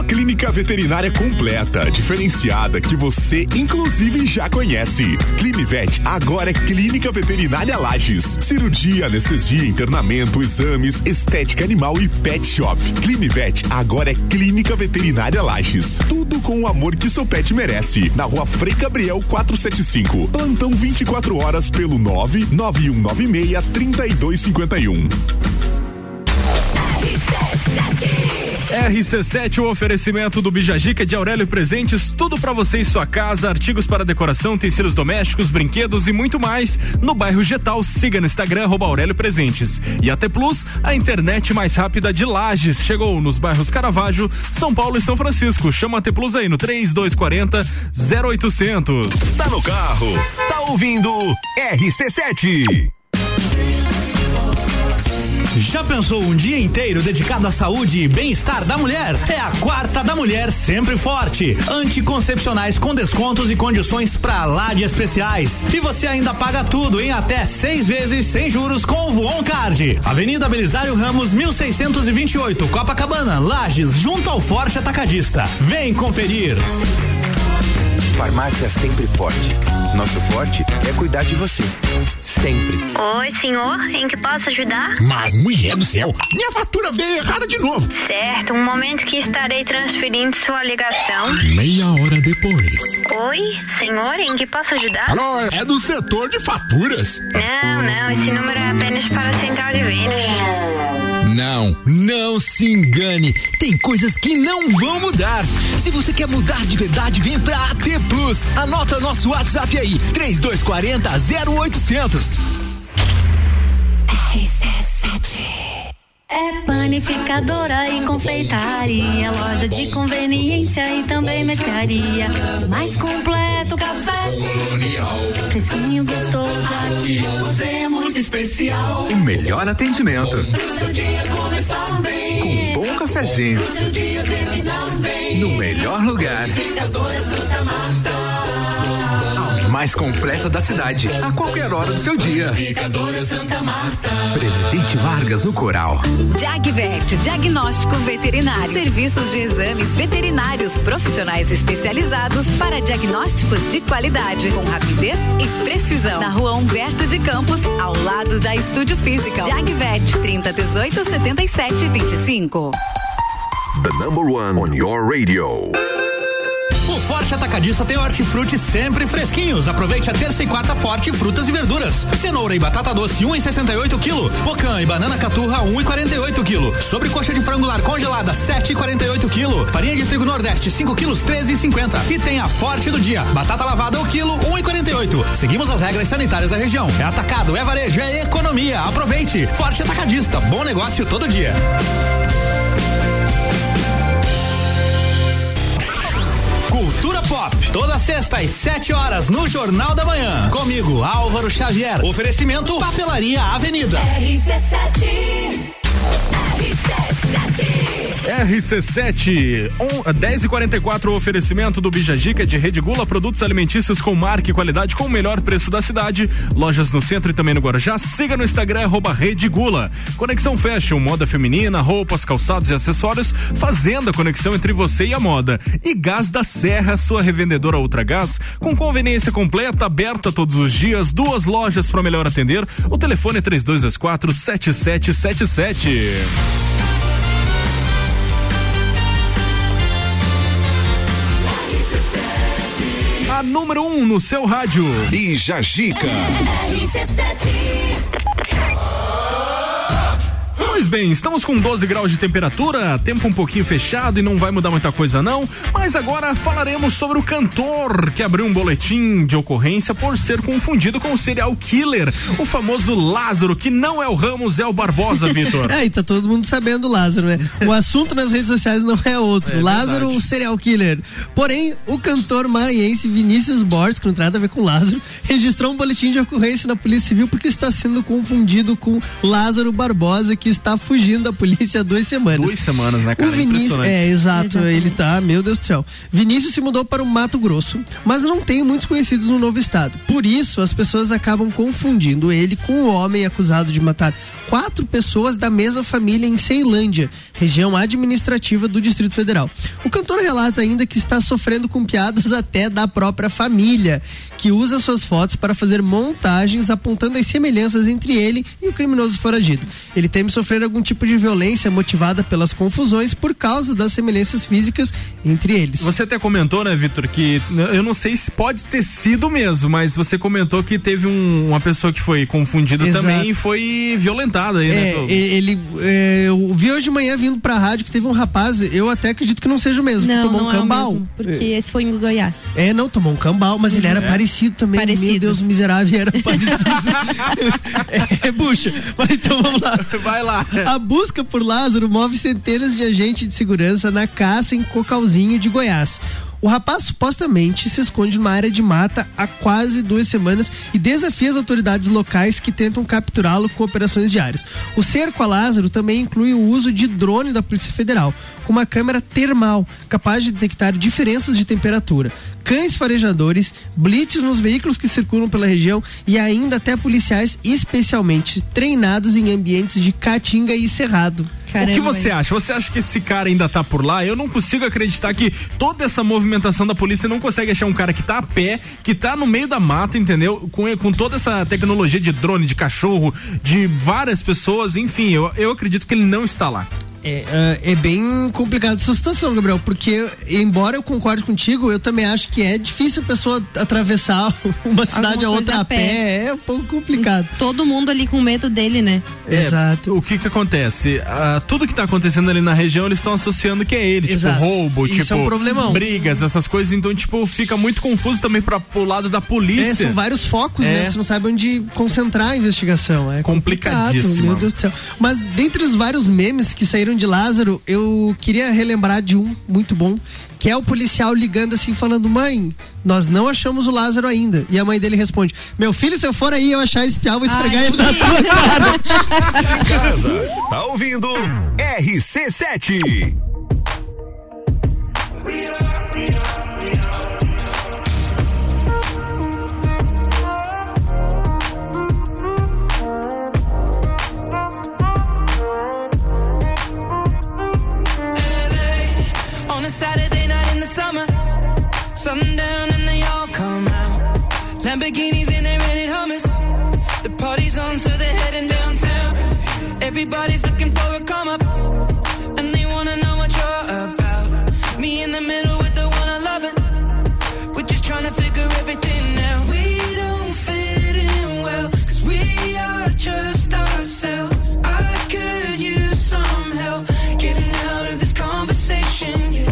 Uma clínica veterinária completa, diferenciada, que você, inclusive, já conhece. Clinivet agora é Clínica Veterinária Lages. Cirurgia, anestesia, internamento, exames, estética animal e pet shop. Clinivet agora é Clínica Veterinária Lages. Tudo com o amor que seu pet merece. Na rua Frei Gabriel quatrocentos e setenta e cinco. Plantão vinte e quatro horas pelo nove nove um nove seis, trinta e dois cinquenta e um. R C sete, o oferecimento do Bijagica de Aurélio Presentes, tudo pra você e sua casa, artigos para decoração, tecidos domésticos, brinquedos e muito mais. No bairro Getal, siga no Instagram, arroba Aurélio Presentes. E a T Plus, a internet mais rápida de Lages, chegou nos bairros Caravaggio, São Paulo e São Francisco. Chama a T Plus aí no três dois quatro zero, zero oito zero zero. Tá no carro, tá ouvindo R C sete. Já pensou um dia inteiro dedicado à saúde e bem-estar da mulher? É a Quarta da Mulher Sempre Forte. Anticoncepcionais com descontos e condições pra lá de especiais. E você ainda paga tudo em até seis vezes sem juros com o Voon Card. Avenida Belisário Ramos, mil seiscentos e vinte e oito, Copacabana, Lages, junto ao Forte Atacadista. Vem conferir. Farmácia Sempre Forte. Nosso forte é cuidar de você. Sempre. Oi, senhor, em que posso ajudar? Mas, mulher do céu, minha fatura veio errada de novo. Certo, um momento que estarei transferindo sua ligação. Meia hora depois. Oi, senhor, em que posso ajudar? Alô, é do setor de faturas. Não, não, esse número é apenas para a central de vendas. Não, não se engane. Tem coisas que não vão mudar. Se você quer mudar de verdade, vem pra A T Plus. Anota nosso WhatsApp aí: trinta e dois quarenta, zero oitocentos. É panificadora e confeitaria, loja de conveniência e também mercearia. Mais completo café colonial, fresquinho, gostoso, aqui você é muito especial. O melhor atendimento, o seu dia começar bem, com um bom cafezinho, o seu dia terminar bem, no melhor lugar. Panificadora Santa Marta, a mais completa da cidade, a qualquer hora do seu dia. Panificadora Santa Marta, Presidente Vargas, no Coral. Jagvet, diagnóstico veterinário, serviços de exames veterinários, profissionais especializados para diagnósticos de qualidade, com rapidez e precisão. Na rua Humberto de Campos, ao lado da Estúdio Física. Jagvet, trinta, dezoito, setenta e sete, vinte e cinco. The number one on your radio. O Forte Atacadista tem hortifruti sempre fresquinhos. Aproveite a terça e quarta forte, frutas e verduras. Cenoura e batata doce, um e sessenta e oito quilo. Pocã e banana caturra, um e quarenta e oito quilo. Sobrecoxa de frango lar congelada, sete e quarenta e oito quilo. Farinha de trigo nordeste, cinco quilos, treze e cinquenta. E tem a forte do dia, batata lavada o quilo, um e quarenta e oito. Seguimos as regras sanitárias da região. É atacado, é varejo, é economia. Aproveite. Forte Atacadista, bom negócio todo dia. Cultura Pop, toda sexta às sete horas no Jornal da Manhã. Comigo, Álvaro Xavier. Oferecimento Papelaria Avenida. R C sete. R C sete, dez e quarenta e quatro, um, oferecimento do Bijagica de Rede Gula, produtos alimentícios com marca e qualidade com o melhor preço da cidade, lojas no centro e também no Guarujá. Siga no Instagram, arroba Rede Gula. Conexão Fashion, moda feminina, roupas, calçados e acessórios, fazendo a conexão entre você e a moda. E Gás da Serra, sua revendedora Ultragás, com conveniência completa, aberta todos os dias, duas lojas para melhor atender. O telefone é trinta e dois vinte e quatro, setenta e sete setenta e sete. A número um no seu rádio. Bijagica. Pois bem, estamos com doze graus de temperatura, tempo um pouquinho fechado e não vai mudar muita coisa não, mas agora falaremos sobre o cantor que abriu um boletim de ocorrência por ser confundido com o serial killer, o famoso Lázaro, que não é o Ramos, é o Barbosa, Vitor. Aí tá todo mundo sabendo do Lázaro, né? O assunto nas redes sociais não é outro, é, Lázaro, verdade. O serial killer. Porém, o cantor maranhense Vinícius Borges, que não tem nada a ver com Lázaro, registrou um boletim de ocorrência na Polícia Civil porque está sendo confundido com Lázaro Barbosa, que está fugindo da polícia há duas semanas. Duas semanas, né, cara? O Vinícius, é, exato. Exatamente. Ele tá, meu Deus do céu. Vinícius se mudou para o Mato Grosso, mas não tem muitos conhecidos no novo estado. Por isso, as pessoas acabam confundindo ele com o homem acusado de matar quatro pessoas da mesma família em Ceilândia, região administrativa do Distrito Federal. O cantor relata ainda que está sofrendo com piadas até da própria família, que usa suas fotos para fazer montagens apontando as semelhanças entre ele e o criminoso foragido. Ele teme sofrer algum tipo de violência motivada pelas confusões por causa das semelhanças físicas entre eles. Você até comentou, né, Vitor, que eu não sei se pode ter sido mesmo, mas você comentou que teve um, uma pessoa que foi confundida. Exato. Também e foi violentada. Aí, é, né, pelo... ele, é, eu vi hoje de manhã vindo pra rádio que teve um rapaz, eu até acredito que não seja o mesmo, não, que tomou não um cambal. É o mesmo, porque é. esse foi em Goiás. É, não, tomou um cambal, mas uhum. ele era é. parecido também. Parecido. Meu Deus, miserável, era parecido. é, é bucha. Mas então vamos lá. Vai lá. A busca por Lázaro move centenas de agentes de segurança na caça em Cocalzinho de Goiás. O rapaz supostamente se esconde numa área de mata há quase duas semanas e desafia as autoridades locais que tentam capturá-lo com operações diárias. O cerco a Lázaro também inclui o uso de drone da Polícia Federal, com uma câmera termal, capaz de detectar diferenças de temperatura, cães farejadores, blitz nos veículos que circulam pela região e ainda até policiais especialmente treinados em ambientes de caatinga e cerrado. Caramba. O que você acha? Você acha que esse cara ainda tá por lá? Eu não consigo acreditar que toda essa movimentação da polícia não consegue achar um cara que tá a pé, que tá no meio da mata, entendeu? Com, com toda essa tecnologia de drone, de cachorro, de várias pessoas, enfim, eu, eu acredito que ele não está lá. É, é bem complicado essa situação, Gabriel, porque embora eu concorde contigo, eu também acho que é difícil a pessoa atravessar uma cidade a outra a pé. pé, é um pouco complicado. Todo mundo ali com medo dele, né? É, exato. O que que acontece? Uh, tudo que tá acontecendo ali na região, eles estão associando que é ele, exato. Tipo roubo, isso tipo é um problemão. Brigas, essas coisas, então tipo fica muito confuso também para o lado da polícia. É, são vários focos, é. né? Você não sabe onde concentrar a investigação, é complicadíssimo. Meu Deus do céu. Mas dentre os vários memes que saíram de Lázaro, eu queria relembrar de um muito bom, que é o policial ligando assim, falando, mãe, nós não achamos o Lázaro ainda. E a mãe dele responde, meu filho, se eu for aí eu achar esse piau, vou esfregar ele na tua cara. Casa, tá ouvindo R C sete. Saturday night in the summer, sundown and they all come out. Lamborghinis and they're rented hummus. The party's on, so they're heading downtown. Everybody's looking for a come up, and they wanna know what you're about. Me in the middle with the one I loving. We're just trying to figure everything out. We don't fit in well, 'cause we are just ourselves. I could use some help getting out of this conversation. Yeah.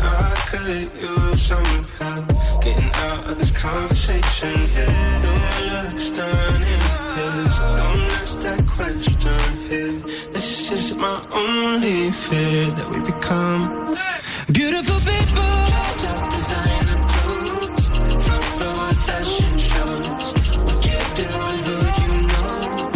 I could use some help getting out of this conversation. Yeah, your looks done in this. Don't ask that question here. Yeah. This is my only fear that we become beautiful people. Top designer clothes from the fashion shows. What you do, would you know?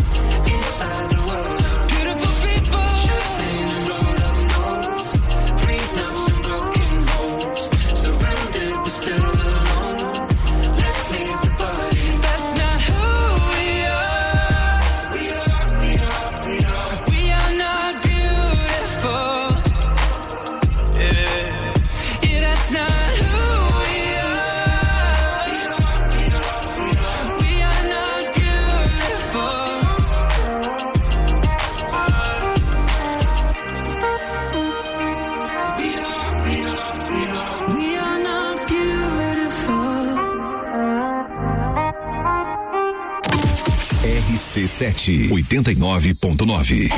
R C sete oitenta e nove ponto nove.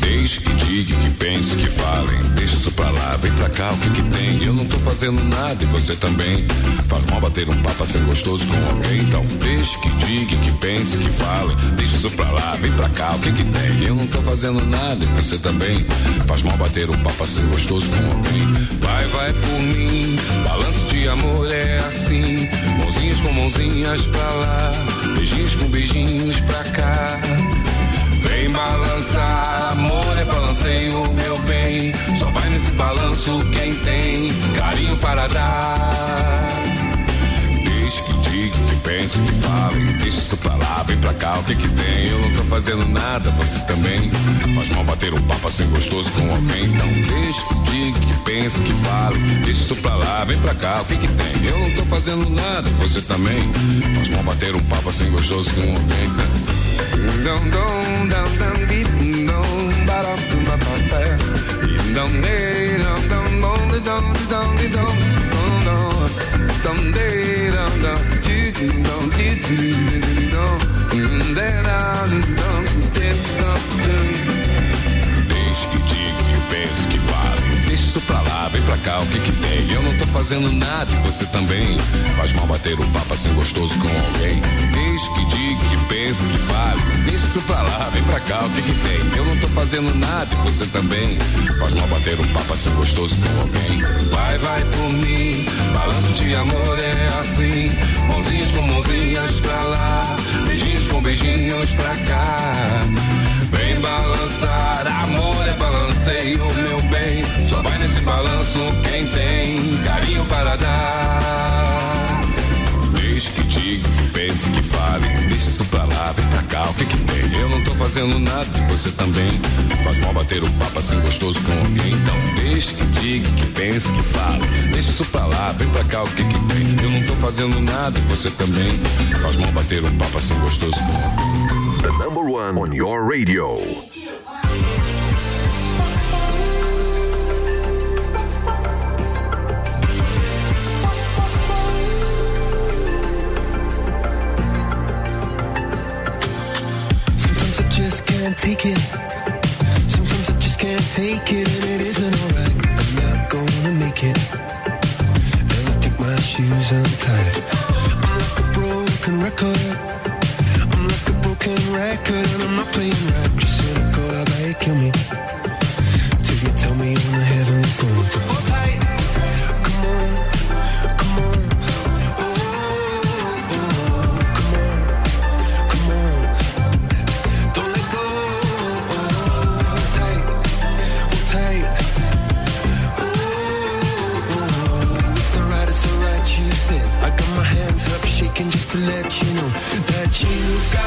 Deixe que diga, que pense, que falem. Deixa isso pra lá, vem pra cá, o que que tem? Eu não tô fazendo nada e você também. Faz mal bater um papo assim gostoso com alguém. Então deixe que diga, que pense, que falem. Deixa isso pra lá, vem pra cá, o que que tem? Eu não tô fazendo nada e você também. Faz mal bater um papo assim gostoso com alguém. Vai, vai por mim, balanço de amor é assim. Mãozinhas com mãozinhas pra lá, beijinhos com beijinhos pra cá. Vem balançar, amor é balanceio, meu bem. Só vai nesse balanço quem tem carinho para dar. Deixe que diga, que pense, que fale. Deixa isso pra lá, vem pra cá, o que que tem? Eu não tô fazendo nada, você também. Faz mal bater um papo assim gostoso com alguém. Então deixe que diga, que pense, que fale. Deixa isso pra lá, vem pra cá, o que que tem? Eu não tô fazendo nada, você também. Faz mal bater um papo assim gostoso com alguém. Dum dum dum dum dum dum bara dum ba ba ba dum de dum dum dum dum dum dum dum de dum dum ti ti dum ti ti dum de dum dum ti dum. Deixe que diga, que pense, que fale. Deixa isso pra lá, vem pra cá, o que que tem? Eu não tô fazendo nada e você também. Faz mal bater um papo assim gostoso com alguém. Deixe que diga, que pense, que fale. Deixa isso pra lá, vem pra cá, o que que tem? Eu não tô fazendo nada e você também. Faz mal bater um papo assim gostoso com alguém. Vai, vai por mim, balanço de amor é assim. Mãozinhas com mãozinhas pra lá, beijinhos com beijinhos pra cá. Vem balançar, amor é balanceio, meu bem. Só vai nesse balanço quem tem carinho para dar. Deixe que diga, que pense, que fale. Deixa isso pra lá, vem pra cá, o que que tem? Eu não tô fazendo nada, você também. Faz mal bater um papo assim gostoso com alguém. Então deixe que diga, que pense, que fale. Deixa isso pra lá, vem pra cá, o que que tem? Eu não tô fazendo nada, você também. Faz mal bater um papo assim gostoso com alguém. The number one on your radio. Sometimes I just can't take it. Sometimes I just can't take it, and it isn't alright. I'm not gonna make it. Never take my shoes untied. I'm like a broken record. Broken record and I'm not playing right. Just let it go, I'll let it kill me. Till you tell me on the heavenly phone. So hold tight, come on, come on. Oh, oh, oh. Come on, come on. Don't let go. Hold oh, oh. tight, hold tight. Oh, oh, oh. It's alright, it's alright, you said. I got my hands up shaking just to let you know that you've got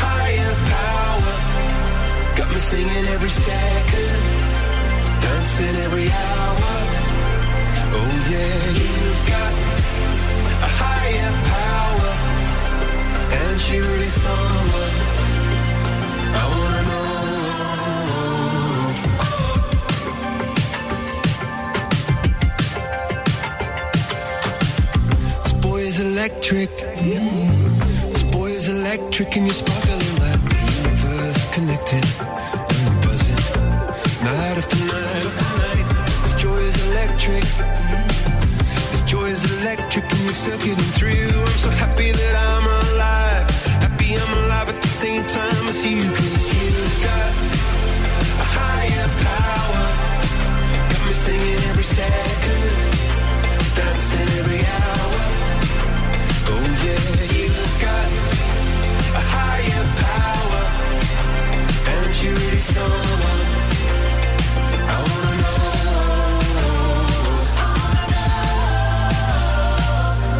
higher power, got me singing every second, dancing every hour, oh yeah, you've got a higher power, and she really someone I wanna know, oh. This boy is electric, mm-hmm. This boy is electric and you're sparkling. Connected and I'm buzzing night after night after night. This joy is electric. This joy is electric and you're circuiting through. I'm so happy that I'm alive. Happy I'm alive at the same time as you. Cause you've got a higher power. Got me singing every second. Dancing every hour. Oh yeah. You've got a higher power. And you really someone I wanna know, I wanna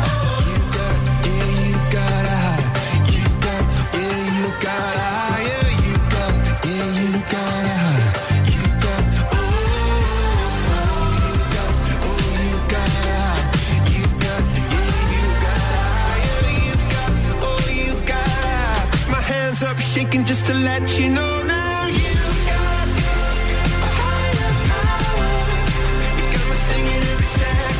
know. You got, yeah, you got a high. You got, yeah, you got a high. Yeah, you got, yeah, you got a high. You got, oh, you got, oh, you got a high. You got, yeah, you got a high. Yeah, you got, oh, you got a high. My hands up shaking just to let you know. You've got a higher power. You got me singing every second.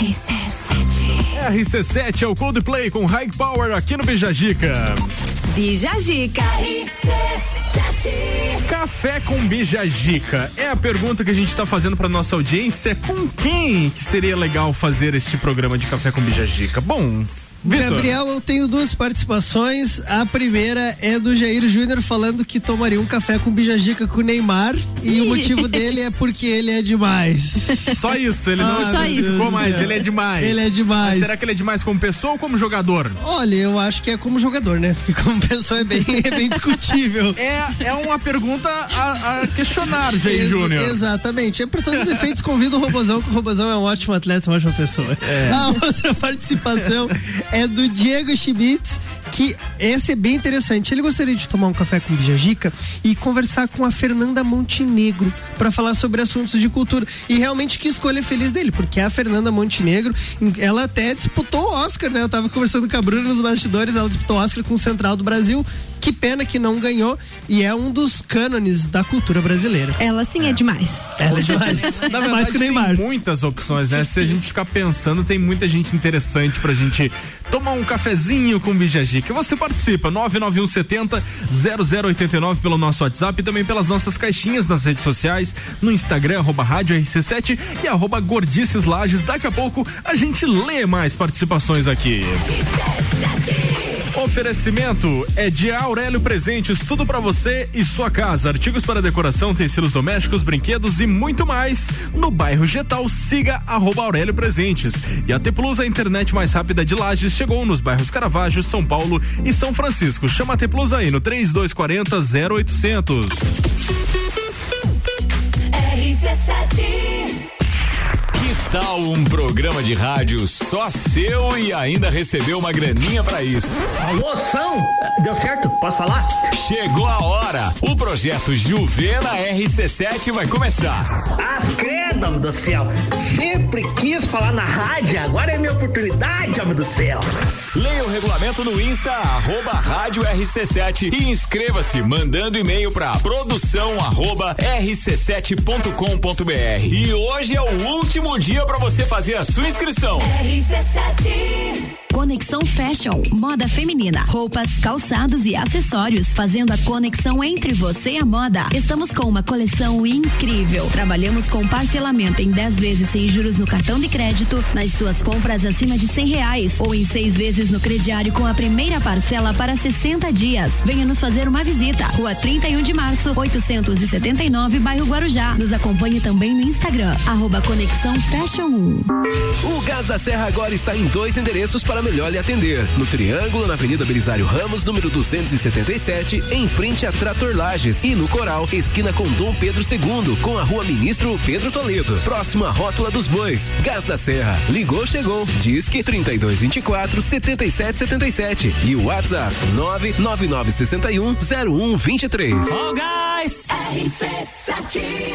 R C sete é o Coldplay com High Power aqui no Bijagica. Bijagica. Café com Bijagica. É a pergunta que a gente está fazendo para nossa audiência. Com quem que seria legal fazer este programa de Café com Bijagica? Bom, Victor. Gabriel, eu tenho duas participações. A primeira é do Jair Júnior falando que tomaria um café com Bijagica com o Neymar e o motivo dele é porque ele é demais. Só isso, ele não ah, ficou mais, ele é demais. Ele é demais. Mas será que ele é demais como pessoa ou como jogador? Olha, eu acho que é como jogador, né? Porque como pessoa é bem, é bem discutível. É, é uma pergunta a, a questionar, Jair Júnior. Exatamente. É para todos os efeitos, convido o Robozão, que o Robozão é um ótimo atleta, uma ótima pessoa. É. A outra participação é do Diego Schmitz, que esse é bem interessante. Ele gostaria de tomar um café com o Bijagica e conversar com a Fernanda Montenegro para falar sobre assuntos de cultura. E realmente que escolha feliz dele, porque a Fernanda Montenegro, ela até disputou o Oscar, né? Eu tava conversando com a Bruna nos bastidores, ela disputou o Oscar com o Central do Brasil. Que pena que não ganhou, e é um dos cânones da cultura brasileira. Ela sim é, é demais. Ela é demais. Na verdade, mais que o Neymar. Tem muitas opções, né? Se a gente ficar pensando, tem muita gente interessante pra gente tomar um cafezinho com o Bijagica. Você participa, nove nove um sete zero zero oito nove pelo nosso WhatsApp e também pelas nossas caixinhas nas redes sociais, no Instagram, arroba rádio R C sete e arroba gordices lages. Daqui a pouco a gente lê mais participações aqui. Oferecimento é de Aurélio Presentes, tudo pra você e sua casa, artigos para decoração, tecidos domésticos, brinquedos e muito mais. No bairro Getal, siga arroba Aurélio Presentes. E a T Plus, a internet mais rápida de Lages, chegou nos bairros Caravaggio, São Paulo e São Francisco. Chama a T Plus aí no trinta e dois quarenta, zero oitocentos. R C sete. Que tal um programa de rádio só seu e ainda recebeu uma graninha pra isso? Alô, São! Deu certo? Posso falar? Chegou a hora! O projeto Juvena R C sete vai começar. As credo, homem do céu! Sempre quis falar na rádio, agora é minha oportunidade, homem do céu! Leia o regulamento no Insta, arroba rádio R C sete e inscreva-se mandando e-mail pra produção arroba R C sete ponto com ponto B R. E hoje é o último dia para você fazer a sua inscrição. R C sete. Conexão Fashion, moda feminina, roupas, calçados e acessórios, fazendo a conexão entre você e a moda. Estamos com uma coleção incrível. Trabalhamos com parcelamento em dez vezes sem juros no cartão de crédito, nas suas compras acima de cem reais ou em seis vezes no crediário com a primeira parcela para sessenta dias. Venha nos fazer uma visita. Rua trinta e um de março, oitocentos e setenta e nove, bairro Guarujá. Nos acompanhe também no Instagram, arroba Conexão Fashion um. O Gás da Serra agora está em dois endereços para melhor lhe atender. No Triângulo, na Avenida Belisário Ramos, número duzentos e setenta e sete, em frente a Trator Lages, e no Coral, esquina com Dom Pedro segundo, com a Rua Ministro Pedro Toledo, próxima Rótula dos Bois. Gás da Serra. Ligou, chegou. Disque trinta e dois vinte e quatro, setenta e sete setenta e sete e o WhatsApp nove nove nove seis um zero um dois três. O Gás R C sete.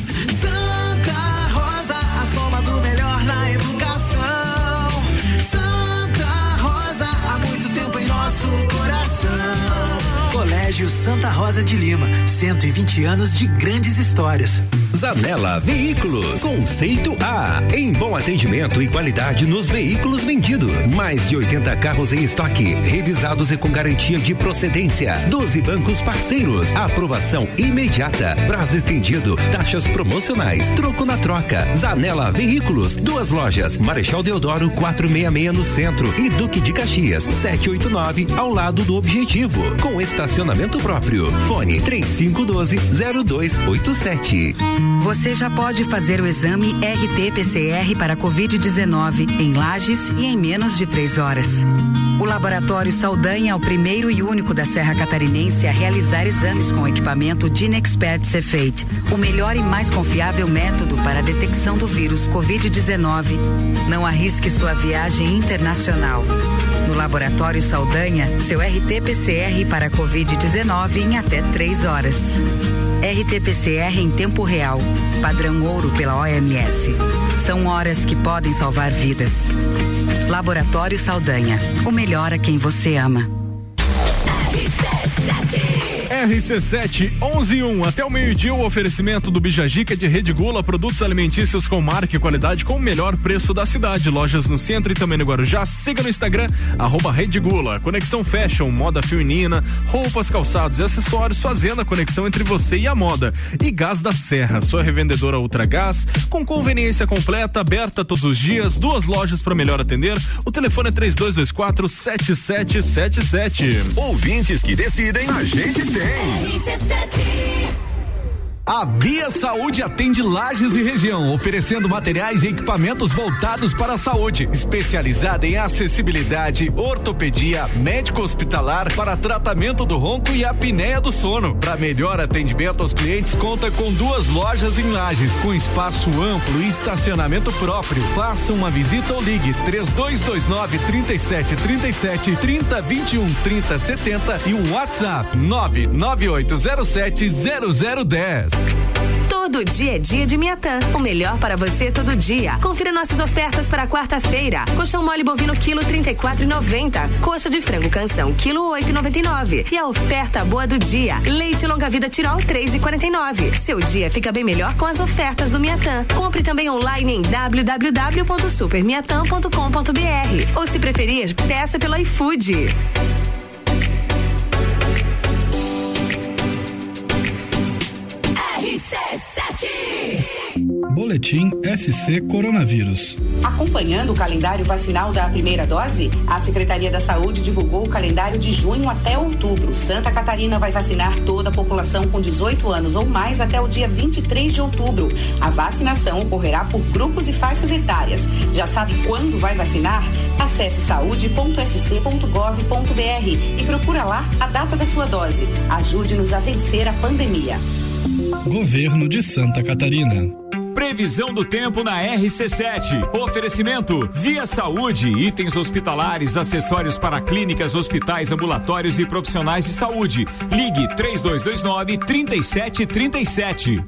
Santa Rosa, a soma do melhor na educação. Santa Rosa, há muito tempo em nosso coração. Colégio Santa Rosa de Lima, cento e vinte anos de grandes histórias. Zanella Veículos, conceito A, em bom atendimento e qualidade nos veículos vendidos, mais de oitenta carros em estoque, revisados e com garantia de procedência, doze bancos parceiros, aprovação imediata, prazo estendido, taxas promocionais, troco na troca. Zanella Veículos, duas lojas, Marechal Deodoro quatrocentos e sessenta e seis no centro e Duque de Caxias setecentos e oitenta e nove ao lado do Objetivo, com estacionamento próprio. Fone trinta e cinco doze, zero dois oitenta e sete. Você já pode fazer o exame R T P C R para covid dezenove em Lages e em menos de três horas. O Laboratório Saldanha é o primeiro e único da Serra Catarinense a realizar exames com equipamento Dinexpert Cefate, o melhor e mais confiável método para a detecção do vírus covid dezenove. Não arrisque sua viagem internacional. No Laboratório Saldanha, seu R T P C R para covid dezenove nove em até três horas. R T P C R em tempo real, padrão ouro pela O M S. São horas que podem salvar vidas. Laboratório Saldanha, o melhor a quem você ama. R C sete, onze e um, até o meio-dia o oferecimento do Bijagica de Rede Gula, produtos alimentícios com marca e qualidade com o melhor preço da cidade, lojas no centro e também no Guarujá, siga no Instagram, arroba Rede Gula. Conexão Fashion, moda feminina, roupas, calçados e acessórios, fazendo a conexão entre você e a moda. E Gás da Serra, sua revendedora Ultra Gás, com conveniência completa, aberta todos os dias, duas lojas para melhor atender, o telefone é três dois dois quatro, sete sete sete sete. Ouvintes que decidem, a gente tem. A Via Saúde atende Lages e região, oferecendo materiais e equipamentos voltados para a saúde, especializada em acessibilidade, ortopedia, médico hospitalar para tratamento do ronco e apneia do sono. Para melhor atendimento aos clientes, conta com duas lojas em Lages, com espaço amplo e estacionamento próprio. Faça uma visita ou ligue três dois dois nove, três sete três sete, trinta, vinte e um, trinta, setenta e o WhatsApp nove nove oito zero sete, zero zero dez. Todo dia é dia de Miatã, o melhor para você todo dia. Confira nossas ofertas para quarta-feira. Coxão mole bovino quilo trinta e quatro e noventa, coxa de frango canção quilo oito e noventa e nove. E a oferta boa do dia, leite longa vida Tirol três e quarenta e nove. Seu dia fica bem melhor com as ofertas do Miatã. Compre também online em w w w ponto super miatã ponto com ponto b r ou, se preferir, peça pelo iFood. Boletim S C Coronavírus. Acompanhando o calendário vacinal da primeira dose, a Secretaria da Saúde divulgou o calendário de junho até outubro. Santa Catarina vai vacinar toda a população com dezoito anos ou mais até o dia vinte e três de outubro. A vacinação ocorrerá por grupos e faixas etárias. Já sabe quando vai vacinar? Acesse saúde ponto s c ponto gov ponto b r e procura lá a data da sua dose. Ajude-nos a vencer a pandemia. Governo de Santa Catarina. Previsão do tempo na R C sete. Oferecimento Via Saúde, itens hospitalares, acessórios para clínicas, hospitais, ambulatórios e profissionais de saúde. Ligue três dois dois nove, três sete três sete.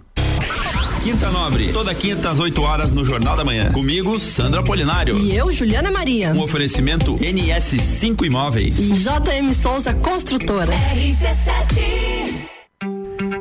Quinta Nobre, toda quinta às oito horas no Jornal da Manhã. Comigo, Sandra Apolinário. E eu, Juliana Maria. Um oferecimento N S cinco Imóveis. E J M Souza Construtora. R C sete.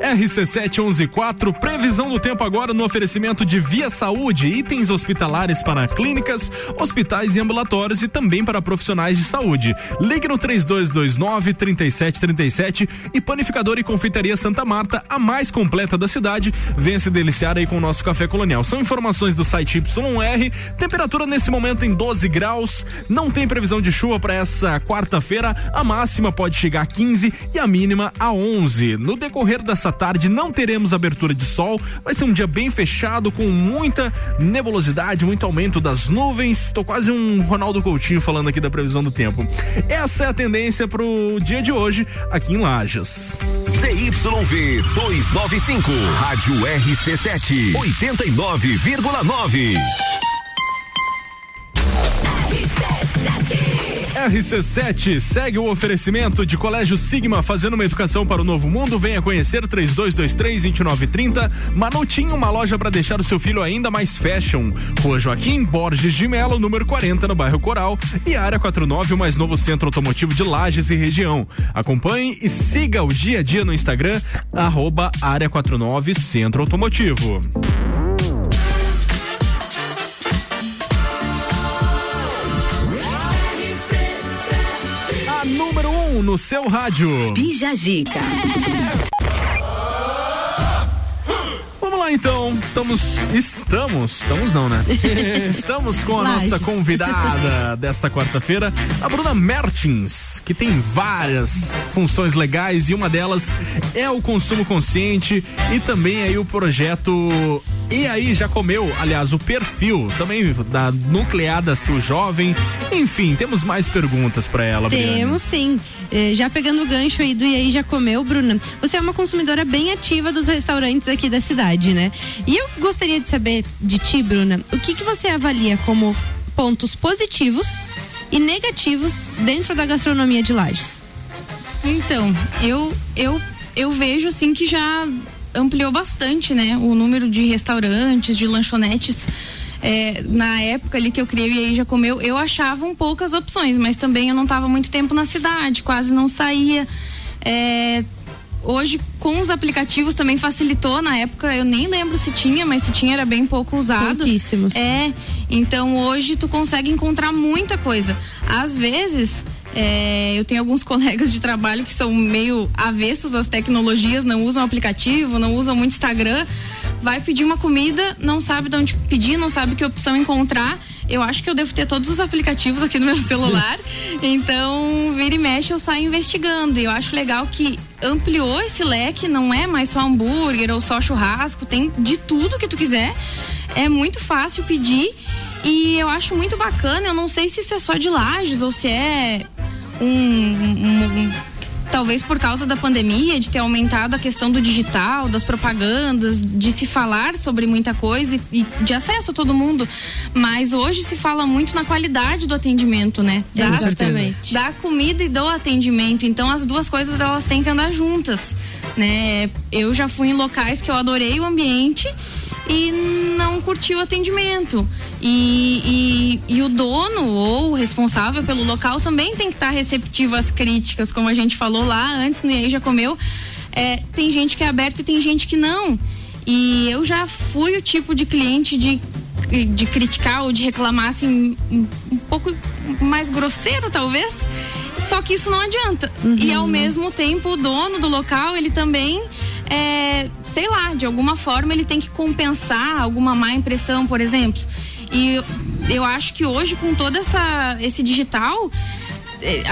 R C sete, onze e quatro, previsão do tempo agora no oferecimento de Via Saúde, itens hospitalares para clínicas, hospitais e ambulatórios e também para profissionais de saúde. Ligue no três dois dois nove, três sete três sete. E Panificadora e Confeitaria Santa Marta, a mais completa da cidade, vem se deliciar aí com o nosso café colonial. São informações do site Y R, temperatura nesse momento em doze graus, não tem previsão de chuva para essa quarta-feira, a máxima pode chegar a quinze e a mínima a onze. No decorrer dessa tarde não teremos abertura de sol, vai ser um dia bem fechado com muita nebulosidade, muito aumento das nuvens. Tô quase um Ronaldo Coutinho falando aqui da previsão do tempo. Essa é a tendência pro dia de hoje aqui em Lages. Z Y V duzentos e noventa e cinco, Rádio R C sete, oitenta e nove vírgula nove. R C sete segue o oferecimento de Colégio Sigma, fazendo uma educação para o novo mundo. Venha conhecer. Três dois dois três, vinte e nove trinta. Manutinho, uma loja para deixar o seu filho ainda mais fashion. Rua Joaquim Borges de Melo, número quarenta, no bairro Coral, e área quarenta e nove, o mais novo centro automotivo de Lages e região. Acompanhe e siga o dia a dia no Instagram, arroba área quarenta e nove Centro Automotivo. No seu rádio. Bijagica. Vamos lá então, estamos, estamos, estamos não, né? Estamos com a Lages. Nossa convidada desta quarta-feira, a Bruna Mertins, que tem várias funções legais e uma delas é o consumo consciente e também aí o projeto E Aí Já Comeu, aliás, o perfil também da Nucleada Seu Jovem. Enfim, temos mais perguntas para ela, Bruna. Temos, sim. Já pegando o gancho aí do E Aí Já Comeu, Bruna, você é uma consumidora bem ativa dos restaurantes aqui da cidade, né? E eu gostaria de saber de ti, Bruna, o que que você avalia como pontos positivos e negativos dentro da gastronomia de Lages? Então, eu, eu, eu vejo assim que já ampliou bastante, né? O número de restaurantes, de lanchonetes. É, na época ali que eu criei e aí já comeu, eu achava um poucas opções, mas também eu não estava muito tempo na cidade, quase não saía. É, hoje, com os aplicativos também facilitou. Na época, eu nem lembro se tinha, mas se tinha era bem pouco usado. Pouquíssimos. É, então hoje tu consegue encontrar muita coisa. Às vezes, é, eu tenho alguns colegas de trabalho que são meio avessos às tecnologias, não usam aplicativo, não usam muito Instagram. Vai pedir uma comida, não sabe de onde pedir, não sabe que opção encontrar. Eu acho que eu devo ter todos os aplicativos aqui no meu celular. Então, vira e mexe, eu saio investigando. E eu acho legal que ampliou esse leque, não é mais só hambúrguer ou só churrasco, tem de tudo que tu quiser. É muito fácil pedir e eu acho muito bacana. Eu não sei se isso é só de Lages ou se é um... um, um talvez por causa da pandemia, de ter aumentado a questão do digital, das propagandas, de se falar sobre muita coisa e de acesso a todo mundo. Mas hoje se fala muito na qualidade do atendimento, né? Da, exatamente. Da comida e do atendimento. Então as duas coisas, elas têm que andar juntas, né? Eu já fui em locais que eu adorei o ambiente e não curti o atendimento. E, e, e o dono ou o responsável pelo local também tem que estar receptivo às críticas, como a gente falou lá antes, no E aí Já Comeu. É, tem gente que é aberta e tem gente que não. E eu já fui o tipo de cliente de, de criticar ou de reclamar assim, um pouco mais grosseiro, talvez. Só que isso não adianta. Uhum. E ao mesmo tempo, o dono do local, ele também... É, sei lá, de alguma forma ele tem que compensar alguma má impressão, por exemplo. E eu, eu acho que hoje, com todo essa, esse digital,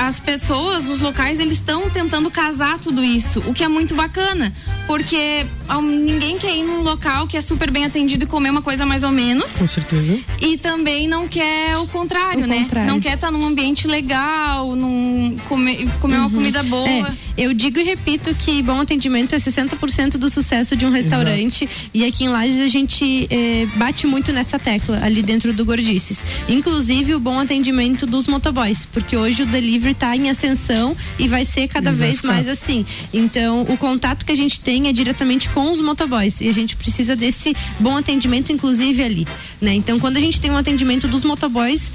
as pessoas, os locais, eles estão tentando casar tudo isso, o que é muito bacana, porque ninguém quer ir num local que é super bem atendido e comer uma coisa mais ou menos. Com certeza. E também não quer o contrário, o né? Contrário. Não quer estar tá num ambiente legal, num comer, comer uhum. uma comida boa. É, eu digo e repito que bom atendimento é sessenta por cento do sucesso de um restaurante. Exato. E aqui em Lages a gente eh, bate muito nessa tecla ali dentro do Gordices. Inclusive o bom atendimento dos motoboys, porque hoje o delivery tá em ascensão e vai ser cada Exato. Vez mais assim. Então, o contato que a gente tem é diretamente com os motoboys e a gente precisa desse bom atendimento, inclusive ali, né? Então, quando a gente tem um atendimento dos motoboys,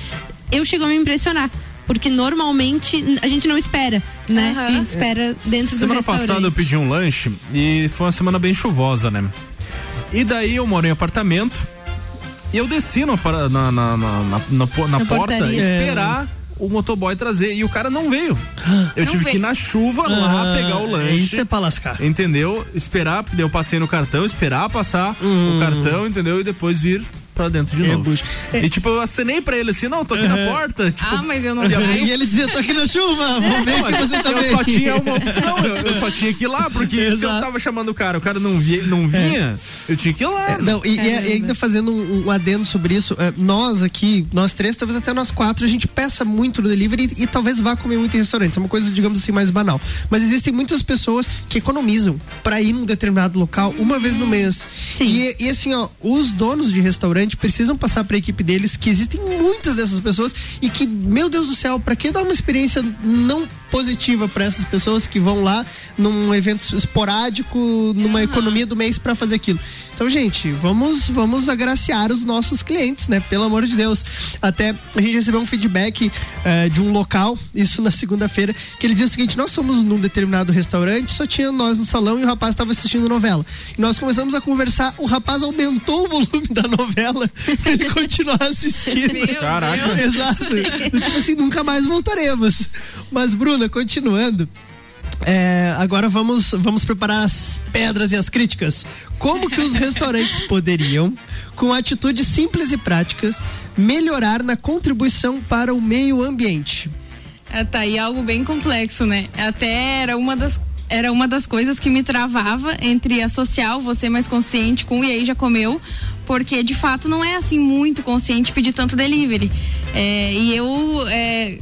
eu chego a me impressionar, porque normalmente a gente não espera, né? Uhum. A gente espera dentro semana do restaurante. Semana passada eu pedi um lanche e foi uma semana bem chuvosa, né? E daí eu moro em apartamento e eu desci na, na, na, na, na, na, na porta e esperar o motoboy trazer, e o cara não veio. Eu não tive veio. que ir na chuva ah, lá pegar o lanche. Isso é pra lascar. Entendeu? Esperar, porque eu passei no cartão, esperar passar hum. o cartão, entendeu? E depois vir pra dentro de é, novo. É. E tipo, eu acenei pra ele assim, não, tô aqui uhum. na porta. Tipo, ah, mas eu não vi. E ele dizia, tô aqui na chuva, vou ver mas você tá Eu só tinha uma opção, eu, eu só tinha que ir lá, porque Exato. Se eu tava chamando o cara, o cara não, via, não vinha, é. eu tinha que ir lá. É, não, e, é, e, é, e ainda né? fazendo um, um adendo sobre isso, é, nós aqui, nós três, talvez até nós quatro, a gente peça muito no delivery e, e talvez vá comer muito em restaurantes, é uma coisa, digamos assim, mais banal. Mas existem muitas pessoas que economizam pra ir num determinado local uma vez no mês. Sim. E, e assim, ó, os donos de restaurantes precisam passar para a equipe deles que existem muitas dessas pessoas e que, meu Deus do céu, para que dar uma experiência não positiva para essas pessoas que vão lá num evento esporádico, numa uhum. economia do mês para fazer aquilo. Então, gente, vamos, vamos agraciar os nossos clientes, né? Pelo amor de Deus. Até a gente recebeu um feedback uh, de um local, isso na segunda-feira, que ele diz o seguinte: nós fomos num determinado restaurante, só tinha nós no salão e o rapaz estava assistindo novela. E nós começamos a conversar, o rapaz aumentou o volume da novela pra ele continuar assistindo. Meu Caraca. Deus. Exato. Tipo assim, nunca mais voltaremos. Mas, Bruna, continuando, é, agora vamos, vamos preparar as pedras e as críticas. Como que os restaurantes poderiam, com atitudes simples e práticas, melhorar na contribuição para o meio ambiente? É, tá aí algo bem complexo, né? Até era uma das Era uma das coisas que me travava entre associar o Você Mais Consciente com o E aí Já Comeu, porque de fato não é assim muito consciente pedir tanto delivery. É, e eu é,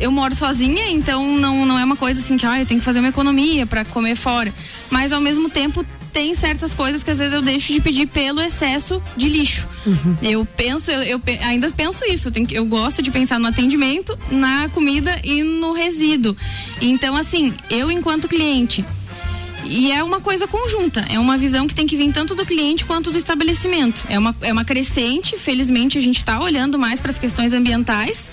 eu moro sozinha, então não, não é uma coisa assim que ah, eu tenho que fazer uma economia para comer fora. Mas ao mesmo tempo tem certas coisas que às vezes eu deixo de pedir pelo excesso de lixo. Uhum. Eu penso, eu, eu ainda penso isso, eu, tenho, eu gosto de pensar no atendimento, na comida e no resíduo. Então, assim, eu enquanto cliente, e é uma coisa conjunta, é uma visão que tem que vir tanto do cliente quanto do estabelecimento. É uma, é uma crescente, felizmente a gente está olhando mais para as questões ambientais.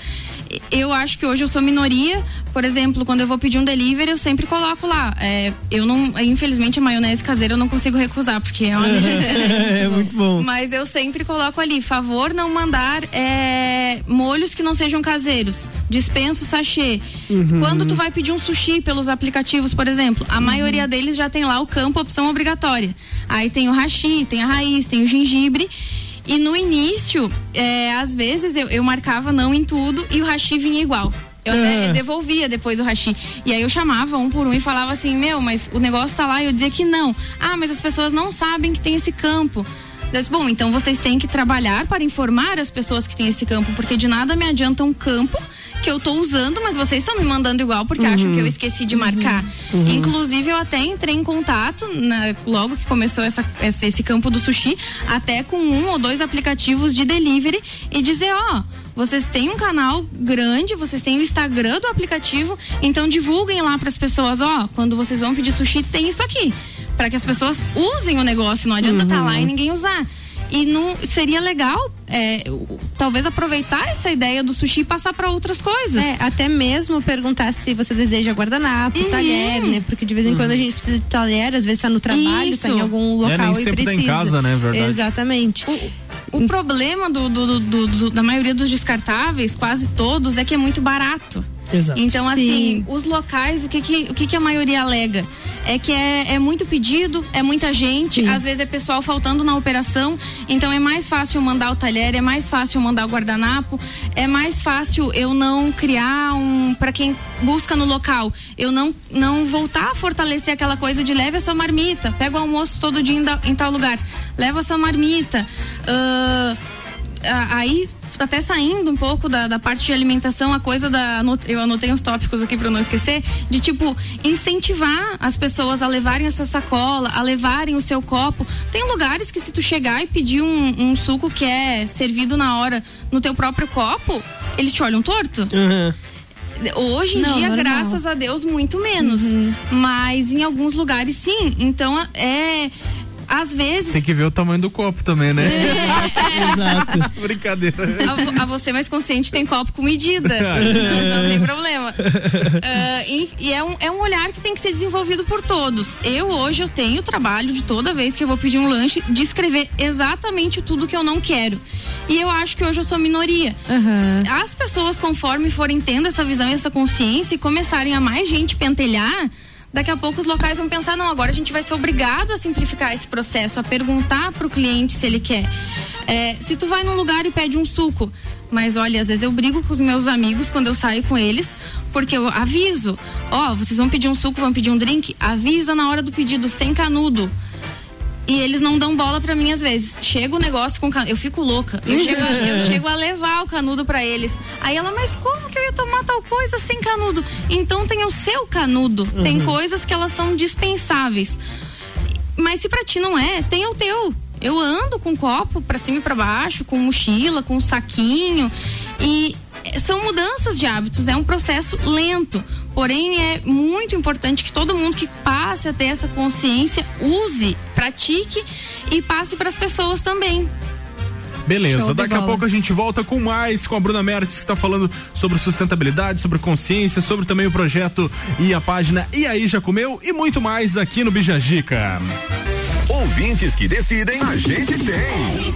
Eu acho que hoje eu sou minoria, por exemplo, quando eu vou pedir um delivery, eu sempre coloco lá. É, eu não, infelizmente, a maionese caseira eu não consigo recusar, porque é uma delícia. É, é muito bom. Mas eu sempre coloco ali, favor não mandar é, molhos que não sejam caseiros. Dispenso sachê. Uhum. Quando tu vai pedir um sushi pelos aplicativos, por exemplo, a uhum. maioria deles já tem lá o campo opção obrigatória. Aí tem o hashi, tem a raiz, tem o gengibre. E no início, é, às vezes eu, eu marcava não em tudo e o hashi vinha igual. Eu é. até devolvia depois o hashi. E aí eu chamava um por um e falava assim, meu, mas o negócio tá lá, e eu dizia que não. Ah, mas as pessoas não sabem que tem esse campo. Eu disse, bom, então vocês têm que trabalhar para informar as pessoas que tem esse campo, porque de nada me adianta um campo que eu tô usando, mas vocês estão me mandando igual porque uhum. acham que eu esqueci de marcar. Uhum. Uhum. Inclusive, eu até entrei em contato, né, logo que começou essa, esse, esse campo do sushi, até com um ou dois aplicativos de delivery e dizer, ó, vocês têm um canal grande, vocês têm o Instagram do aplicativo, então divulguem lá para as pessoas, ó, quando vocês vão pedir sushi, tem isso aqui, para que as pessoas usem o negócio, não adianta estar uhum. tá lá e ninguém usar. E não, seria legal, é, talvez aproveitar essa ideia do sushi e passar para outras coisas. É, até mesmo perguntar se você deseja guardanapo, uhum. talher, né? Porque de vez em uhum. quando a gente precisa de talher, às vezes tá no trabalho, isso. tá em algum local é, nem e sempre precisa. Tá em casa, né? Verdade. Exatamente. O, o problema do, do, do, do, da maioria dos descartáveis, quase todos, é que é muito barato. Exato. Então, assim, sim. os locais, o que que, o que que a maioria alega? É que é, é muito pedido, é muita gente, sim. às vezes é pessoal faltando na operação, então é mais fácil mandar o talher, é mais fácil mandar o guardanapo, é mais fácil eu não criar um, pra quem busca no local, eu não, não voltar a fortalecer aquela coisa de leve a sua marmita, pega o almoço todo dia em, em tal lugar, leva a sua marmita, uh, aí... até saindo um pouco da, da parte de alimentação, a coisa da, eu anotei uns tópicos aqui pra não esquecer, de tipo incentivar as pessoas a levarem a sua sacola, a levarem o seu copo. Tem lugares que se tu chegar e pedir um, um suco que é servido na hora no teu próprio copo, eles te olham torto. Uhum. Hoje em não, dia, normal. Graças a Deus, muito menos. Uhum. Mas em alguns lugares, sim. Então, é... às vezes... Tem que ver o tamanho do copo também, né? É. Exato. Brincadeira. A, a você mais consciente tem copo com medida. Não, não tem problema. Uh, e e é, um, é um olhar que tem que ser desenvolvido por todos. Eu hoje, eu tenho o trabalho de toda vez que eu vou pedir um lanche, de escrever exatamente tudo que eu não quero. E eu acho que hoje eu sou minoria. Uhum. As pessoas, conforme forem tendo essa visão e essa consciência e começarem a mais gente pentelhar, daqui a pouco os locais vão pensar, não, agora a gente vai ser obrigado a simplificar esse processo, a perguntar pro cliente se ele quer. É, se tu vai num lugar e pede um suco, mas olha, às vezes eu brigo com os meus amigos quando eu saio com eles, porque eu aviso, ó, oh, vocês vão pedir um suco, vão pedir um drink, avisa na hora do pedido, sem canudo. E eles não dão bola pra mim às vezes. Chega o negócio com canudo. Eu fico louca. Eu chego, a, eu chego a levar o canudo pra eles. Aí ela, mas como que eu ia tomar tal coisa sem canudo? Então tem o seu canudo. Uhum. Tem coisas que elas são dispensáveis. Mas se pra ti não é, tem o teu. Eu ando com copo pra cima e pra baixo, com mochila, com saquinho. E são mudanças de hábitos. É um processo lento. Porém, é muito importante que todo mundo que passe a ter essa consciência use, pratique e passe para as pessoas também. Beleza, daqui bola. a pouco a gente volta com mais, com a Bruna Mertins, que está falando sobre sustentabilidade, sobre consciência, sobre também o projeto e a página E Aí Já Comeu e muito mais aqui no Bijajica. Ouvintes que decidem, a gente tem.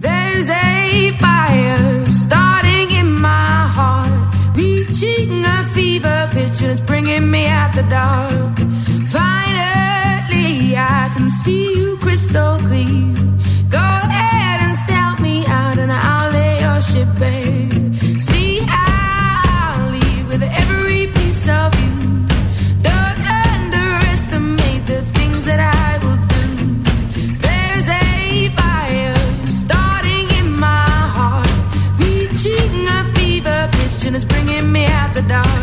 There's a fire starting in my heart, reaching a fever pitch and it's bringing me out the dark. Finally I can see you crystal clear. Go ahead and sell me out and I'll lay your ship bare. See, I'll leave with every piece of you. Don't underestimate the things that I will do. There's a fire and it's bringing me out the dark.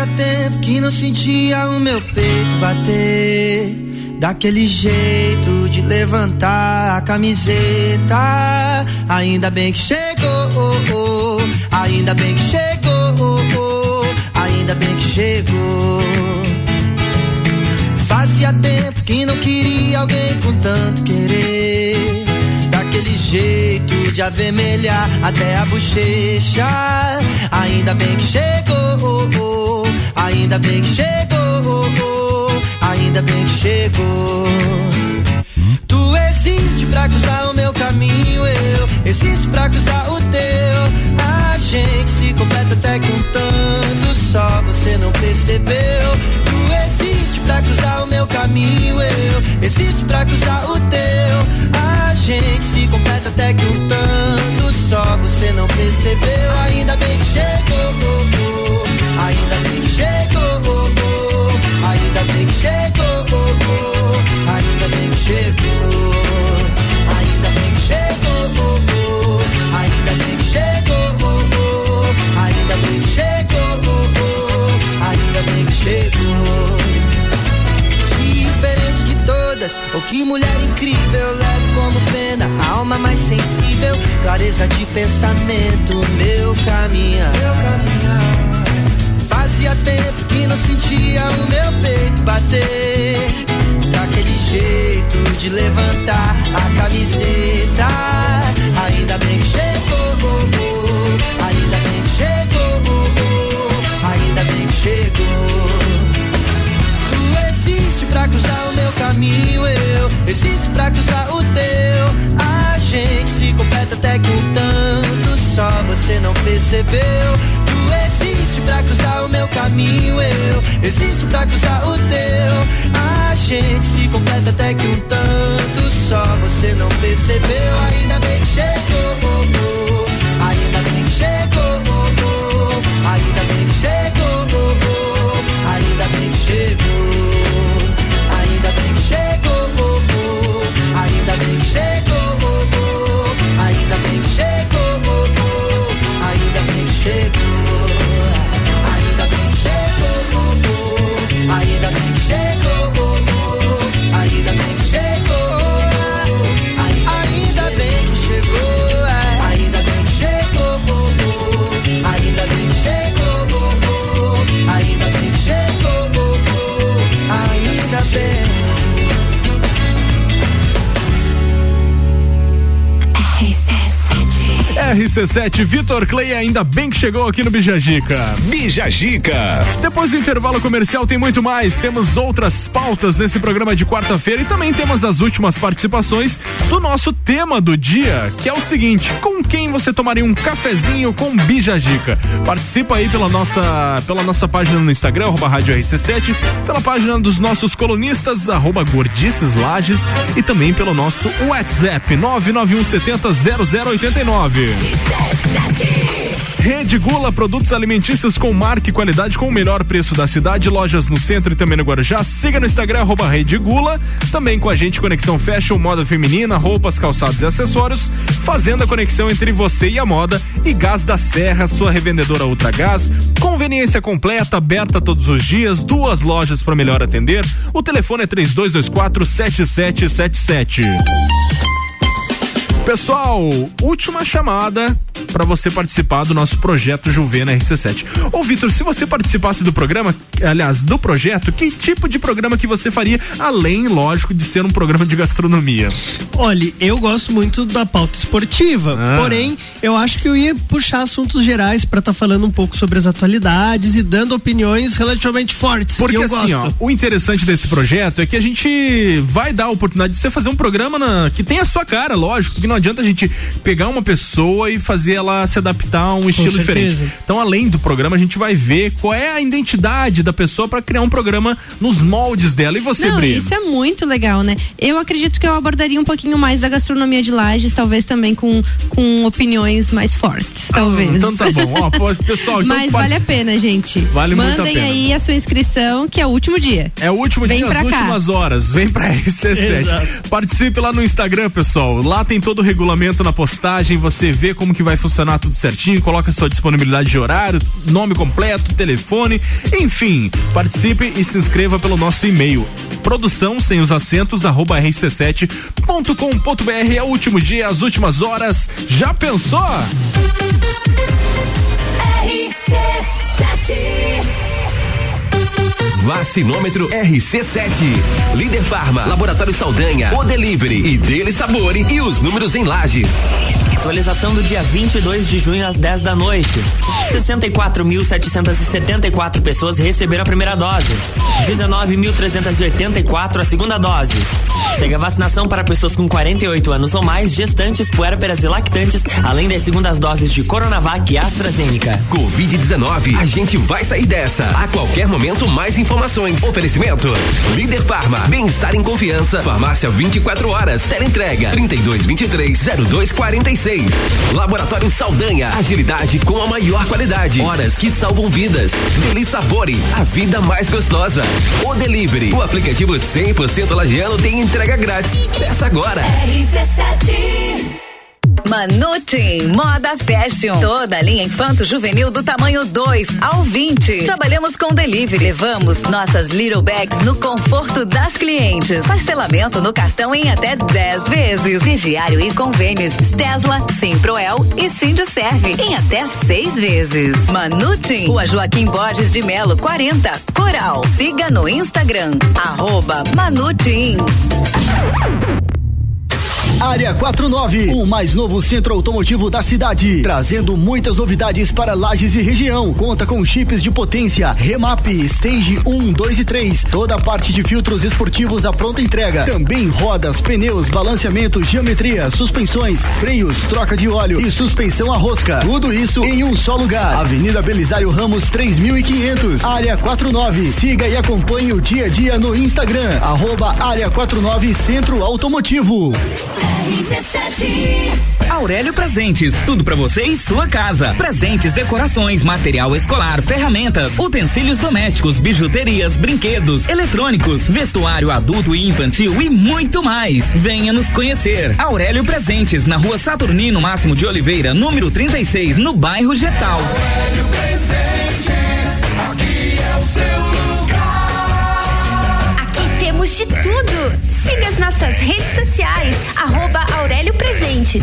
fazia tempo que não sentia o meu peito bater, daquele jeito de levantar a camiseta. Ainda bem que chegou, oh, oh. Ainda bem que chegou, oh, oh. Ainda bem que chegou. Fazia tempo que não queria alguém com tanto querer, daquele jeito de avermelhar até a bochecha. Ainda bem que chegou, oh, oh. Ainda bem que chegou, oh, oh. Ainda bem que chegou. Tu existe pra cruzar o meu caminho, eu existo pra cruzar o teu. A gente se completa até que um tanto só você não percebeu. Tu existe pra cruzar o meu caminho, eu existo pra cruzar o teu. A gente se completa até que um tanto só você não percebeu. Ainda bem que chegou, ainda bem que chegou, ainda bem que chegou, ainda bem que chegou, ainda bem que chegou, ainda bem que chegou, ainda bem que chegou, ainda bem que chegou. Diferente de todas, oh, que mulher incrível, leve como pena, alma mais sensível, clareza de pensamento, meu caminhar. Meu caminhar. Fazia tempo que não sentia o meu peito bater, daquele jeito de levantar a camiseta. Ainda bem que chegou, ainda bem que chegou, ainda bem que chegou. Existo pra cruzar o meu caminho, eu existo pra cruzar o teu. A gente se completa até que um tanto só você não percebeu. Tu existe pra cruzar o meu caminho, eu existo pra cruzar o teu. A gente se completa até que um tanto só você não percebeu. Ainda bem que chegou, ainda bem que chegou, ainda bem que chegou, ainda bem que chegou. Ainda bem que chegou, ainda bem que chegou, ainda bem que chegou, ainda bem que chegou, ainda bem que chegou, ainda bem que chegou, ainda bem que chegou, ainda bem que chegou, ainda bem que chegou, ainda bem que chegou, ainda bem. R C sete, Vitor Clay, ainda bem que chegou aqui no Bijagica. Bijagica. Depois do intervalo comercial tem muito mais. Temos outras pautas nesse programa de quarta-feira e também temos as últimas participações do nosso tema do dia, que é o seguinte: com quem você tomaria um cafezinho com Bijagica? Participa aí pela nossa, pela nossa página no Instagram, arroba Rádio R C sete, pela página dos nossos colunistas, arroba Gordices Lages, e também pelo nosso WhatsApp, nove nove um sete zero zero oito nove. Rede Gula, produtos alimentícios com marca e qualidade com o melhor preço da cidade, lojas no centro e também no Guarujá. Siga no Instagram, arroba Rede Gula. Também com a gente, Conexão Fashion, moda feminina, roupas, calçados e acessórios, fazendo a conexão entre você e a moda. E Gás da Serra, sua revendedora Ultra Gás, conveniência completa, aberta todos os dias, duas lojas para melhor atender. O telefone é três dois dois quatro sete sete sete sete. Pessoal, última chamada para você participar do nosso projeto Juvena R C sete. Ô Vitor, se você participasse do programa, aliás, do projeto, que tipo de programa que você faria, além, lógico, de ser um programa de gastronomia? Olha, eu gosto muito da pauta esportiva, ah. porém, eu acho que eu ia puxar assuntos gerais para estar tá falando um pouco sobre as atualidades e dando opiniões relativamente fortes. Porque que eu assim, gosto. Ó, o interessante desse projeto é que a gente vai dar a oportunidade de você fazer um programa na, que tem a sua cara, lógico, porque não adianta a gente pegar uma pessoa e fazer ela se adaptar a um com estilo certeza. Diferente. Então, além do programa, a gente vai ver qual é a identidade da pessoa para criar um programa nos moldes dela. E você, Breno? Isso é muito legal, né? Eu acredito que eu abordaria um pouquinho mais da gastronomia de Lages, talvez também com, com opiniões mais fortes, talvez. Ah, então tá bom. Ó, pessoal, então mas pode... vale a pena, gente. Vale Mandem muito a pena. Mandem aí a sua inscrição, que é o último dia. É o último Vem dia, as cá. Últimas horas. Vem pra R C sete. Exato. Participe lá no Instagram, pessoal. Lá tem todo o regulamento na postagem, você vê como que vai funcionar funcionar tudo certinho, coloca sua disponibilidade de horário, nome completo, telefone, enfim, participe e se inscreva pelo nosso e-mail, produção sem os acentos, arroba r c sete ponto com ponto b r. É o último dia, as últimas horas, já pensou? R C sete Vacinômetro R C sete. Líder Farma, Laboratório Saldanha, O Delivery e Dele Sabore e os números em Lages. Atualização do dia vinte e dois de junho às dez da noite. sessenta e quatro mil setecentos e setenta e quatro pessoas receberam a primeira dose. dezenove mil trezentos e oitenta e quatro a segunda dose. Segue a vacinação para pessoas com quarenta e oito anos ou mais, gestantes, puérperas e lactantes, além das segundas doses de Coronavac e AstraZeneca. covid dezenove, a gente vai sair dessa. A qualquer momento, mais informações. Oferecimento: Líder Farma, bem-estar em confiança. Farmácia vinte e quatro horas, teleentrega trinta e dois vinte e três zero dois quarenta e seis. Laboratório Saldanha, agilidade com a maior qualidade, horas que salvam vidas. Deli Sabore, a vida mais gostosa. O Delivery, o aplicativo cem por cento lagiano tem entrega grátis. Peça agora. R C sete Manutin, moda fashion, toda a linha infanto juvenil do tamanho dois ao vinte. Trabalhamos com delivery, levamos nossas little bags no conforto das clientes. Parcelamento no cartão em até dez vezes. Crediário e convênios Tesla, Simproel e Sindiserve em até seis vezes. Manutin, Rua Joaquim Borges de Melo, quarenta, Coral. Siga no Instagram, arroba Manutin. Área quarenta e nove, o mais novo centro automotivo da cidade, trazendo muitas novidades para Lages e região. Conta com chips de potência, remap, stage um, dois e três, toda a parte de filtros esportivos à pronta entrega. Também rodas, pneus, balanceamento, geometria, suspensões, freios, troca de óleo e suspensão à rosca. Tudo isso em um só lugar. Avenida Belisário Ramos três mil e quinhentos, Área quarenta e nove. Siga e acompanhe o dia a dia no Instagram, arroba Área quarenta e nove Centro Automotivo. Aurélio Presentes, tudo pra você e sua casa. Presentes, decorações, material escolar, ferramentas, utensílios domésticos, bijuterias, brinquedos, eletrônicos, vestuário adulto e infantil e muito mais. Venha nos conhecer. Aurélio Presentes, na Rua Saturnino Máximo de Oliveira, número trinta e seis, no bairro Getal. Aurélio Presentes, aqui é o seu lugar. Aqui temos de tudo. Siga as nossas redes sociais, arroba Aurélio Presentes.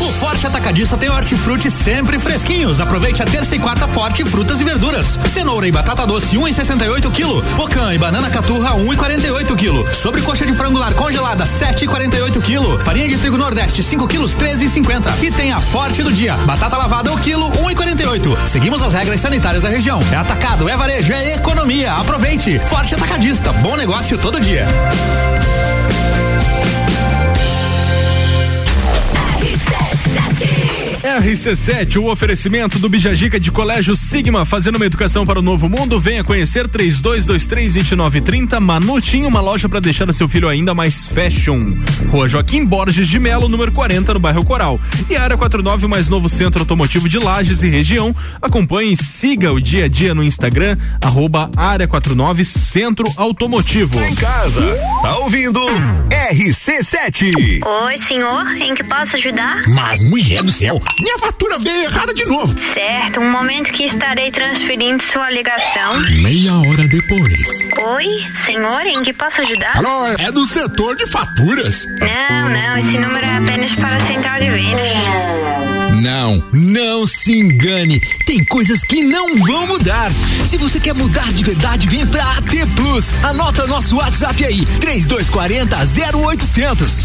O Forte Atacadista tem hortifruti sempre fresquinhos. Aproveite a terça e quarta forte, frutas e verduras. Cenoura e batata doce, um e sessenta e oito quilo. Pocã e banana caturra, um e quarenta e oito quilo. Sobrecoxa de frango lar congelada, sete e quarenta e oito quilo. Farinha de trigo nordeste, cinco quilos, treze e cinquenta. E tem a forte do dia, batata lavada, o quilo, um e quarenta e oito. Seguimos as regras sanitárias da região. É atacado, é varejo, é economia. Aproveite. Forte Atacadista, bom negócio todo dia. R C sete, o oferecimento do Bijagica de Colégio Sigma, fazendo uma educação para o novo mundo. Venha conhecer. Trinta e dois vinte e três, vinte e nove trinta. Manutinho, uma loja para deixar seu filho ainda mais fashion. Rua Joaquim Borges de Melo, número quarenta, no bairro Coral. E a Área quarenta e nove, o mais novo centro automotivo de Lages e região. Acompanhe e siga o dia a dia no Instagram, arroba Área quarenta e nove Centro Automotivo. Em casa, tá ouvindo R C sete. Oi, senhor, em que posso ajudar? Mas, mulher do céu, minha fatura veio errada de novo. Certo, um momento que estarei transferindo sua ligação. Meia hora depois. Oi, senhor, em que posso ajudar? Alô, é do setor de faturas. Não, não, esse número é apenas para a central de vendas. Não, não se engane, tem coisas que não vão mudar. Se você quer mudar de verdade, vem pra A T Plus. Anota nosso WhatsApp aí, trinta e dois quarenta, zero oitocentos.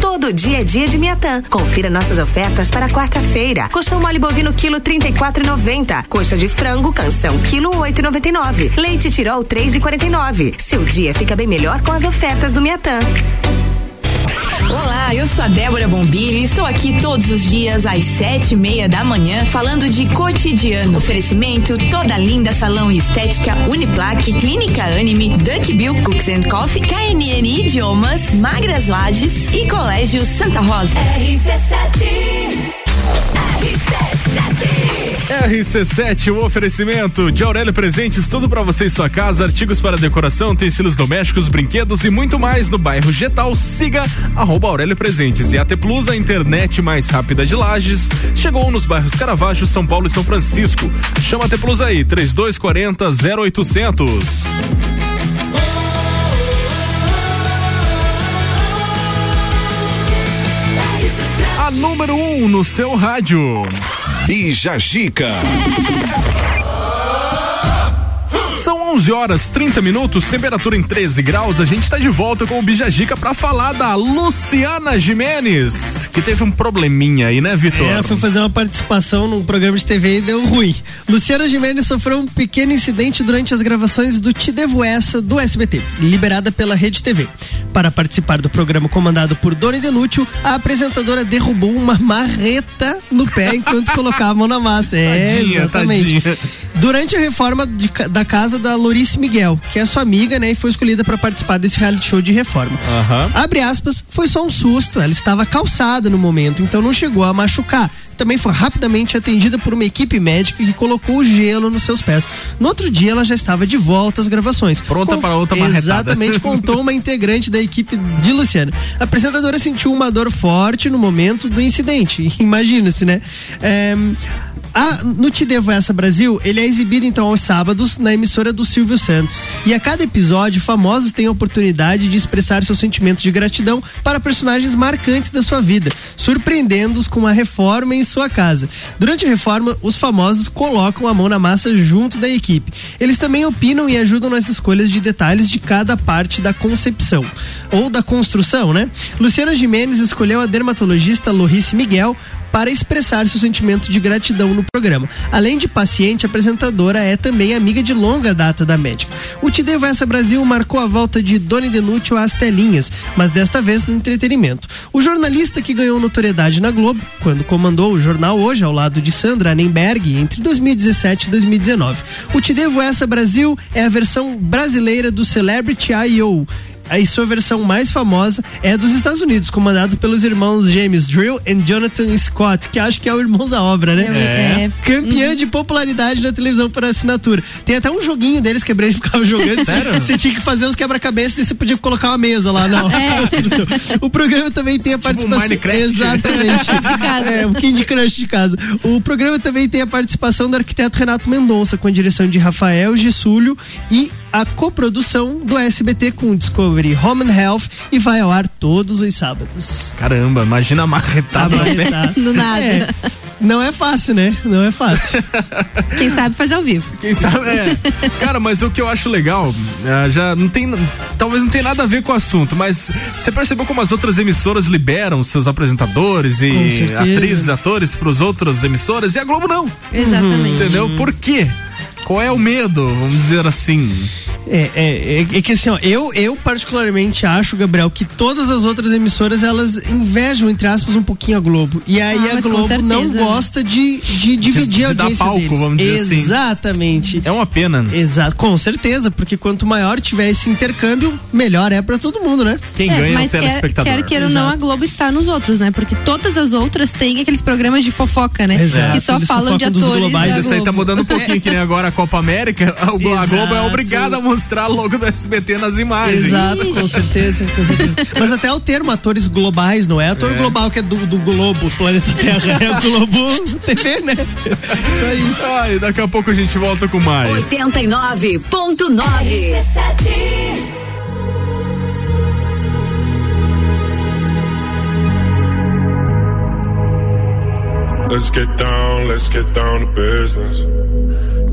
Todo dia é dia de Miatã. Confira nossas ofertas para quarta-feira. Coxão mole bovino quilo trinta e quatro e noventa. Coxa de frango canção quilo oito e noventa e nove. Leite Tirol três e quarenta e nove. Seu dia fica bem melhor com as ofertas do Miatã. Olá, eu sou a Débora Bombilho e estou aqui todos os dias às sete e meia da manhã falando de cotidiano. Oferecimento Toda Linda, Salão e Estética Uniplaque, Clínica Anime, Duck Bill, Cooks and Coffee, K N N Idiomas, Magras Lages e Colégio Santa Rosa. R C sete. R C sete, o oferecimento de Aurélio Presentes, tudo pra você e sua casa, artigos para decoração, utensílios domésticos, brinquedos e muito mais no bairro Getal. Siga arroba Aurélio Presentes. E A T Plus, a internet mais rápida de Lages, chegou nos bairros Caravaggio, São Paulo e São Francisco. Chama a AT Plus aí, trinta e dois quarenta, zero oitocentos. A número um no seu rádio. Bijagica. São onze horas e trinta minutos, temperatura em treze graus. A gente está de volta com o Bijagica para falar da Luciana Gimenez, que teve um probleminha aí, né, Vitor? É, foi fazer uma participação num programa de T V e deu ruim. Luciana Gimenez sofreu um pequeno incidente durante as gravações do Te Devo Essa do S B T, liberada pela Rede T V. Para participar do programa comandado por Dona Delúcio, a apresentadora derrubou uma marreta no pé enquanto colocava a mão na massa. É, tadinha, exatamente. Tadinha. Durante a reforma de, da casa da Lorrice Miguel, que é sua amiga, né, e foi escolhida para participar desse reality show de reforma. Uhum. Abre aspas, foi só um susto, ela estava calçada no momento, então não chegou a machucar. Também foi rapidamente atendida por uma equipe médica que colocou gelo nos seus pés. No outro dia, ela já estava de volta às gravações. Pronta Con... para outra marretada. Exatamente, contou uma integrante da equipe de Luciana. A apresentadora sentiu uma dor forte no momento do incidente. Imagina-se, né? É... Ah, no Te Devo Essa Brasil, ele é exibido então aos sábados na emissora do Silvio Santos. E a cada episódio, famosos têm a oportunidade de expressar seus sentimentos de gratidão para personagens marcantes da sua vida, surpreendendo-os com uma reforma em sua casa. Durante a reforma, os famosos colocam a mão na massa junto da equipe. Eles também opinam e ajudam nas escolhas de detalhes de cada parte da concepção, ou da construção, né? Luciana Gimenez escolheu a dermatologista Lorrice Miguel para expressar seu sentimento de gratidão no programa. Além de paciente, a apresentadora é também amiga de longa data da médica. O Te Devo Essa Brasil marcou a volta de Dona Delúcio às telinhas, mas desta vez no entretenimento. O jornalista que ganhou notoriedade na Globo, quando comandou o jornal Hoje, ao lado de Sandra Annenberg, entre dois mil e dezessete e dois mil e dezenove. O Te Devo Essa Brasil é a versão brasileira do Celebrity I O. A sua versão mais famosa é dos Estados Unidos, comandado pelos irmãos James Drill e Jonathan Scott, que acho que é o Irmãos à Obra, né? É. é. Campeã uhum. de popularidade na televisão por assinatura. Tem até um joguinho deles que a Brenda ficava jogando. Sério? Você tinha que fazer os quebra-cabeças e você podia colocar uma mesa lá. Não. É. O programa também tem a participação... Tipo Minecraft. Exatamente. É, um Candy Crush de casa. O programa também tem a participação do arquiteto Renato Mendonça, com a direção de Rafael Gissúlio e a coprodução do S B T com o Discovery Home and Health, e vai ao ar todos os sábados. Caramba, imagina a marretada. Do nada. É, não é fácil, né? Não é fácil. Quem sabe fazer ao vivo. Quem sabe, é. Cara, mas o que eu acho legal, já não tem, talvez não tenha nada a ver com o assunto, mas você percebeu como as outras emissoras liberam seus apresentadores e atrizes, atores pros outras emissoras, e a Globo não. Exatamente. Entendeu? Por quê? Qual é o medo, vamos dizer assim? É, é, é, é que assim, ó, eu, eu particularmente acho, Gabriel, que todas as outras emissoras, elas invejam, entre aspas, um pouquinho a Globo. E aí ah, a Globo não gosta de, de dividir de, de a audiência dar palco, deles. Vamos dizer assim. Exatamente. É uma pena, né? Exato, com certeza, porque quanto maior tiver esse intercâmbio, melhor é pra todo mundo, né? Quem é, ganha é o telespectador. Quer queira ou não, a Globo está nos outros, né? Porque todas as outras têm aqueles programas de fofoca, né? Exato. Que só eles falam de atores. Mas isso aí tá mudando um pouquinho, que nem agora a Copa América, a Globo, a Globo é obrigada a mudar mostrar logo do S B T nas imagens. Exato, com certeza, com certeza. Mas até o termo atores globais, não é? Ator é. global que é do, do Globo, planeta Terra, é o Globo T V, né? Isso aí. Ai, daqui a pouco a gente volta com mais. oitenta e nove ponto nove. Let's get down, let's get down to business.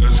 Let's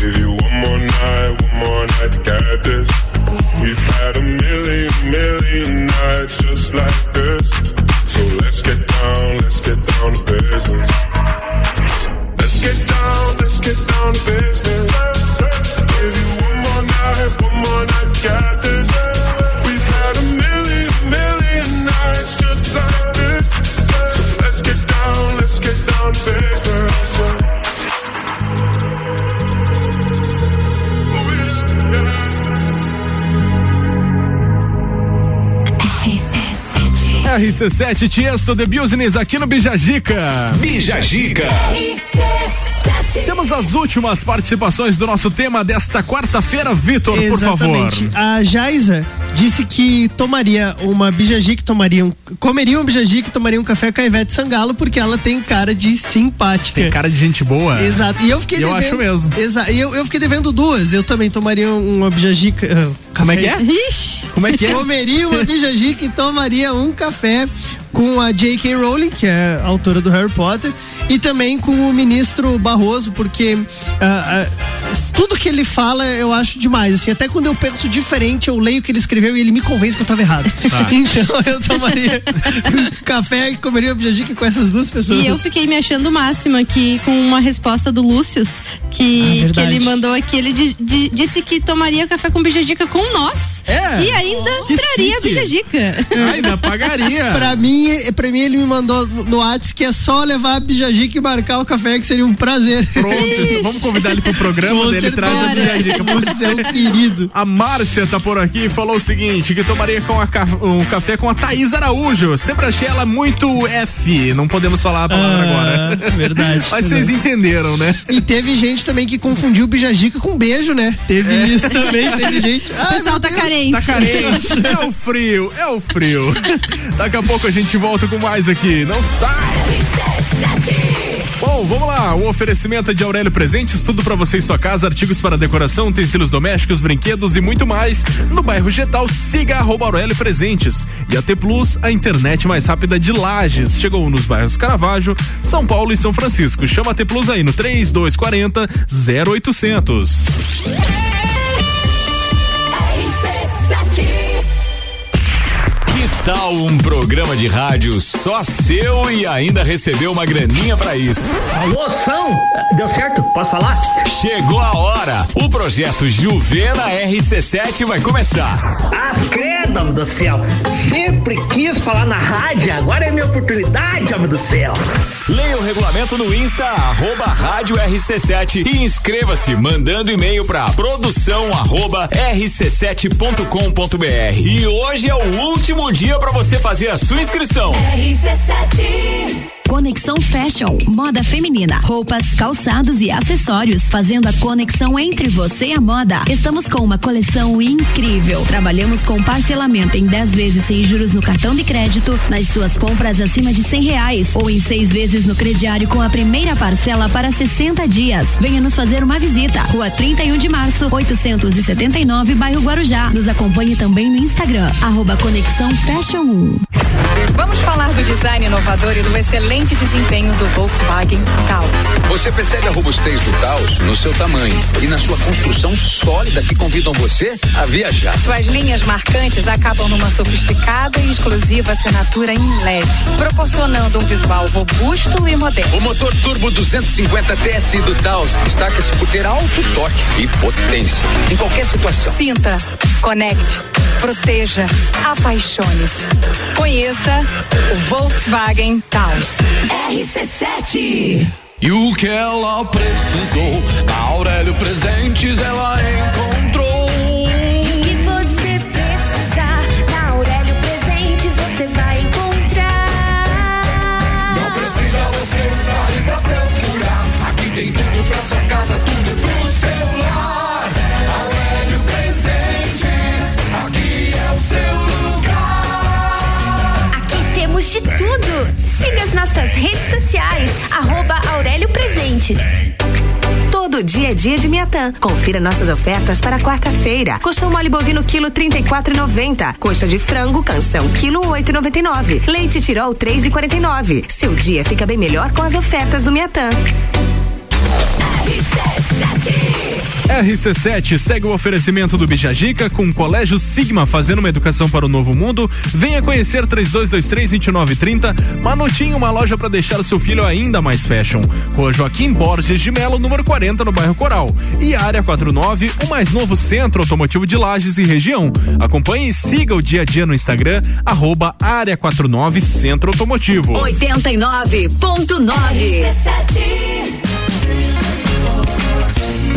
Give you one more night, one more night to get this. We've had a million, million nights just like this. So let's get down, let's get down to business. Let's get down, let's get down to business. Give you one more night, one more night to get this. We've had a million, million nights just like this. So let's get down, let's get down to business. R C sete Tiesto The Business aqui no Bijagica. Bijagica. Temos as últimas participações do nosso tema desta quarta-feira, Vitor, por favor. A Jaisa disse que tomaria uma bijagica, tomaria um, comeria uma bijagica e tomaria um café com a Ivete Sangalo, porque ela tem cara de simpática. Tem cara de gente boa. Exato. E eu fiquei devendo. Eu acho mesmo. Exato. E eu, eu fiquei devendo duas. Eu também tomaria uma bijagica. Uh, Como é que é? Ixi. Como é que é? Comeria uma bijagica e tomaria um café com a J K Rowling, que é a autora do Harry Potter, e também com o ministro Barroso, porque uh, uh, tudo que ele fala eu acho demais, assim, até quando eu penso diferente, eu leio o que ele escreveu e ele me convence que eu tava errado. Ah. Então eu tomaria um café e comeria bijagica com essas duas pessoas. E eu fiquei me achando máxima aqui com uma resposta do Lúcio, que, ah, que ele mandou aqui, ele di, di, disse que tomaria café com bijagica com nós, é. E ainda oh, traria bijagica. Ainda pagaria. Pra mim, Pra mim ele me mandou no WhatsApp que é só levar a bijagica e marcar o café, que seria um prazer. Pronto, Ixi. Vamos convidar ele pro programa, dele, ele traz a bijagica. Você é um querido. A Márcia tá por aqui e falou o seguinte, que tomaria com a, um café com a Thaís Araújo. Sempre achei ela muito F, não podemos falar a palavra ah, agora. Verdade. Mas vocês verdade. entenderam, né? E teve gente também que confundiu bijagica com beijo, né? Teve é. isso também, teve gente. O pessoal ah, tá Deus. carente. Tá carente. É o frio, é o frio. Daqui a pouco a gente A gente volta com mais aqui, não sai! Bom, vamos lá, o oferecimento é de Aurélio Presentes, tudo pra você em sua casa, artigos para decoração, utensílios domésticos, brinquedos e muito mais. No bairro Getal, siga arroba Aurélio Presentes. E a T Plus, a internet mais rápida de Lages, chegou nos bairros Caravaggio, São Paulo e São Francisco. Chama a T Plus aí no três dois quatro zero zero oito zero zero. Que tal um programa de rádio só seu e ainda recebeu uma graninha pra isso? Alô, São! Deu certo? Posso falar? Chegou a hora! O projeto Juvena R C sete vai começar. As credo, homem do céu! Sempre quis falar na rádio, agora é minha oportunidade, homem do céu! Leia o regulamento no Insta, arroba rádio R C sete e inscreva-se mandando e-mail pra produção arroba R C sete ponto com ponto B R. E hoje é o último dia pra você fazer a sua inscrição. R C sete Conexão Fashion, moda feminina, roupas, calçados e acessórios, fazendo a conexão entre você e a moda. Estamos com uma coleção incrível. Trabalhamos com parcelamento em dez vezes sem juros no cartão de crédito, nas suas compras acima de cem reais, ou em seis vezes no crediário com a primeira parcela para sessenta dias. Venha nos fazer uma visita. Rua trinta e um de março, oitocentos e setenta e nove, bairro Guarujá. Nos acompanhe também no Instagram, arroba Conexão Fashion um. Vamos falar do design inovador e do excelente desempenho do Volkswagen Taos. Você percebe a robustez do Taos no seu tamanho e na sua construção sólida que convidam você a viajar. Suas linhas marcantes acabam numa sofisticada e exclusiva assinatura em L E D, proporcionando um visual robusto e moderno. O motor turbo duzentos e cinquenta T S I do Taos destaca-se por ter alto torque e potência em qualquer situação. Sinta, conecte, proteja, apaixone-se. Conheça o Volkswagen Taos. R C sete. E o que ela precisou, a Aurélio Presentes ela encontrou. O que você precisar, na Aurélio Presentes você vai encontrar. Não precisa você sair pra procurar, aqui tem tudo pra sua casa, tudo pro seu lar. Aurélio Presentes, aqui é o seu lugar. Aqui temos de tudo. Siga as nossas redes sociais, arroba Aurélio Presentes. Todo dia é dia de Miatã. Confira nossas ofertas para quarta-feira. Coxão mole bovino quilo trinta e quatro reais e noventa centavos. Coxa de frango canção quilo oito reais e noventa e nove centavos. Leite Tirol três reais e quarenta e nove centavos. Seu dia fica bem melhor com as ofertas do Miatã. R C sete segue o oferecimento do Bijagica com o Colégio Sigma, fazendo uma educação para o novo mundo. Venha conhecer trinta e dois vinte e três, vinte e nove trinta. Manotinho, uma loja para deixar o seu filho ainda mais fashion. Rua Joaquim Borges de Melo, número quarenta, no bairro Coral. E Área quarenta e nove, o mais novo centro automotivo de Lages e região. Acompanhe e siga o dia a dia no Instagram, arroba Área quarenta e nove Centro Automotivo. oitenta e nove ponto nove.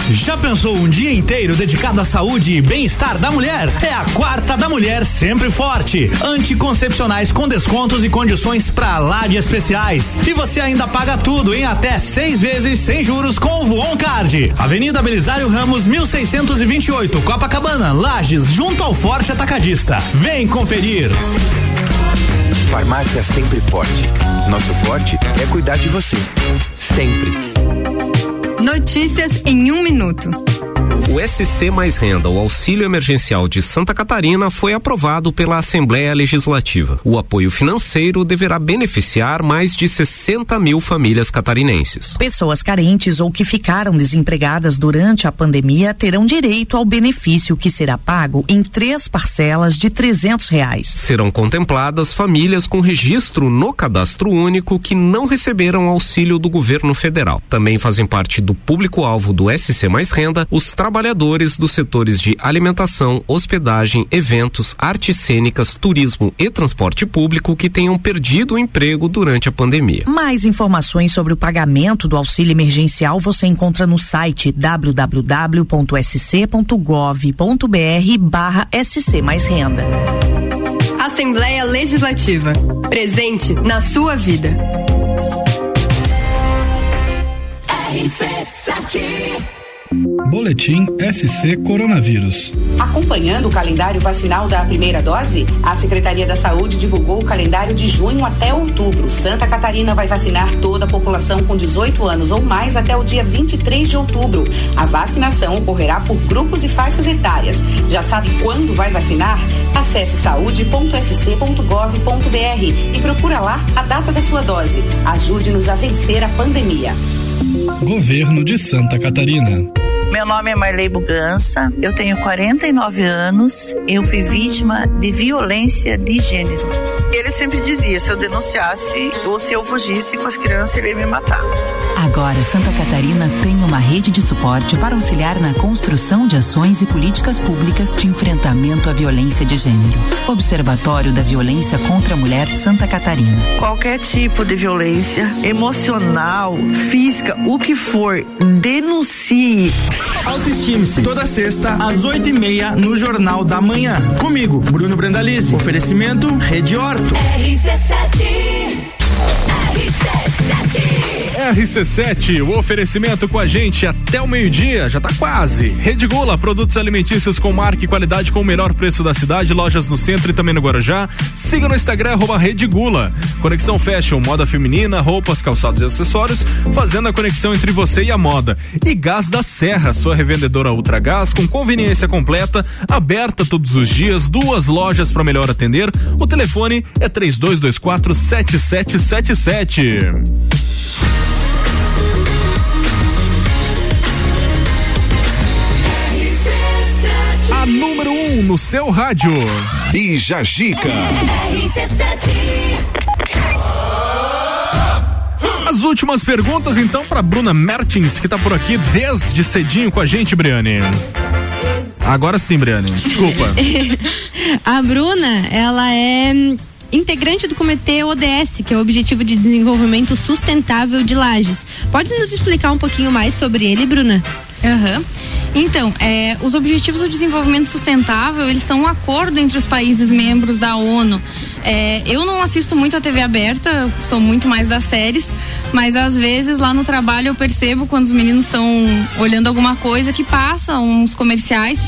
Já pensou um dia inteiro dedicado à saúde e bem-estar da mulher? É a Quarta da Mulher Sempre Forte. Anticoncepcionais com descontos e condições pra lá de especiais. E você ainda paga tudo em até seis vezes sem juros com o Voon Card. Avenida Belisário Ramos, mil seiscentos e vinte e oito, Copacabana, Lages, junto ao Forte Atacadista. Vem conferir. Farmácia Sempre Forte. Nosso forte é cuidar de você. Sempre. Notícias em um minuto. O S C Mais Renda, o auxílio emergencial de Santa Catarina, foi aprovado pela Assembleia Legislativa. O apoio financeiro deverá beneficiar mais de sessenta mil famílias catarinenses. Pessoas carentes ou que ficaram desempregadas durante a pandemia terão direito ao benefício, que será pago em três parcelas de trezentos reais. Serão contempladas famílias com registro no cadastro único que não receberam auxílio do governo federal. Também fazem parte do público-alvo do S C Mais Renda os trabalhadores dos setores de alimentação, hospedagem, eventos, artes cênicas, turismo e transporte público que tenham perdido o emprego durante a pandemia. Mais informações sobre o pagamento do auxílio emergencial você encontra no site w w w ponto s c ponto gov ponto b r barra S C Mais Renda. Assembleia Legislativa, presente na sua vida. R C sete Boletim S C Coronavírus. Acompanhando o calendário vacinal da primeira dose, a Secretaria da Saúde divulgou o calendário de junho até outubro. Santa Catarina vai vacinar toda a população com dezoito anos ou mais até o dia vinte e três de outubro. A vacinação ocorrerá por grupos e faixas etárias. Já sabe quando vai vacinar? Acesse saúde ponto s c ponto gov ponto b r e procura lá a data da sua dose. Ajude-nos a vencer a pandemia. Governo de Santa Catarina. Meu nome é Marley Bugança, eu tenho quarenta e nove anos, eu fui vítima de violência de gênero. Ele sempre dizia, se eu denunciasse ou se eu fugisse com as crianças, ele ia me matar. Agora, Santa Catarina tem uma rede de suporte para auxiliar na construção de ações e políticas públicas de enfrentamento à violência de gênero. Observatório da Violência contra a Mulher Santa Catarina. Qualquer tipo de violência, emocional, física, o que for, denuncie. Autoestime-se, toda sexta, às oito e meia, no Jornal da Manhã. Comigo, Bruno Brandalize. Oferecimento, Rede Horto. R C sete, o oferecimento com a gente até o meio-dia, já tá quase. Rede Gula, produtos alimentícios com marca e qualidade com o melhor preço da cidade, lojas no centro e também no Guarujá. Siga no Instagram, arroba Rede Gula. Conexão Fashion, moda feminina, roupas, calçados e acessórios, fazendo a conexão entre você e a moda. E Gás da Serra, sua revendedora Ultra Gás, com conveniência completa, aberta todos os dias, duas lojas para melhor atender. O telefone é três dois dois quatro, sete sete sete sete. A número um no seu rádio. Bijagica. As últimas perguntas então para Bruna Mertins, que tá por aqui desde cedinho com a gente, Briane. Agora sim, Briane. Desculpa. A Bruna, ela é integrante do Comitê O D S, que é o Objetivo de Desenvolvimento Sustentável de Lages. Pode nos explicar um pouquinho mais sobre ele, Bruna? Aham. Uhum. Então, é, os Objetivos do Desenvolvimento Sustentável, eles são um acordo entre os países membros da ONU. É, eu não assisto muito a T V aberta, sou muito mais das séries, mas às vezes lá no trabalho eu percebo quando os meninos estão olhando alguma coisa que passa, uns comerciais,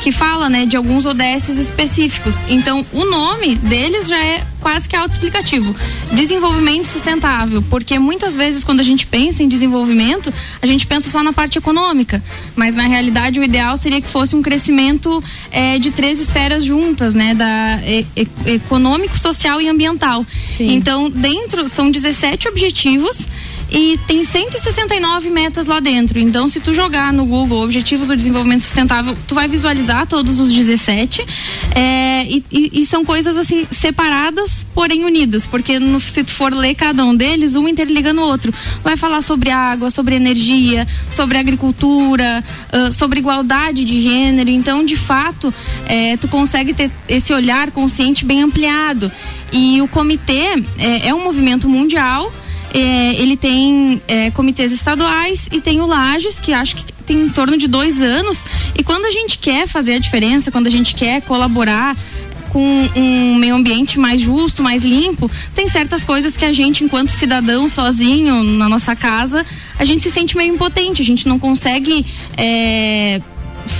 que fala, né, de alguns O D S específicos. Então, o nome deles já é quase que autoexplicativo. Desenvolvimento sustentável, porque muitas vezes quando a gente pensa em desenvolvimento, a gente pensa só na parte econômica, mas na realidade o ideal seria que fosse um crescimento eh, de três esferas juntas, né, da e, e, econômico, social e ambiental. Sim. Então, dentro são dezessete objetivos e tem cento e sessenta e nove metas lá dentro. Então, se tu jogar no Google Objetivos do Desenvolvimento Sustentável, tu vai visualizar todos os dezessete, é, e, e, e são coisas assim separadas, porém unidas, porque no, se tu for ler cada um deles, um interliga no outro, vai falar sobre água, sobre energia, sobre agricultura, uh, sobre igualdade de gênero. Então, de fato, é, tu consegue ter esse olhar consciente bem ampliado. E o comitê é, é um movimento mundial. É, ele tem é, comitês estaduais e tem o Lages, que acho que tem em torno de dois anos. E quando a gente quer fazer a diferença, quando a gente quer colaborar com um meio ambiente mais justo, mais limpo, tem certas coisas que a gente, enquanto cidadão, sozinho, na nossa casa, a gente se sente meio impotente, a gente não consegue é,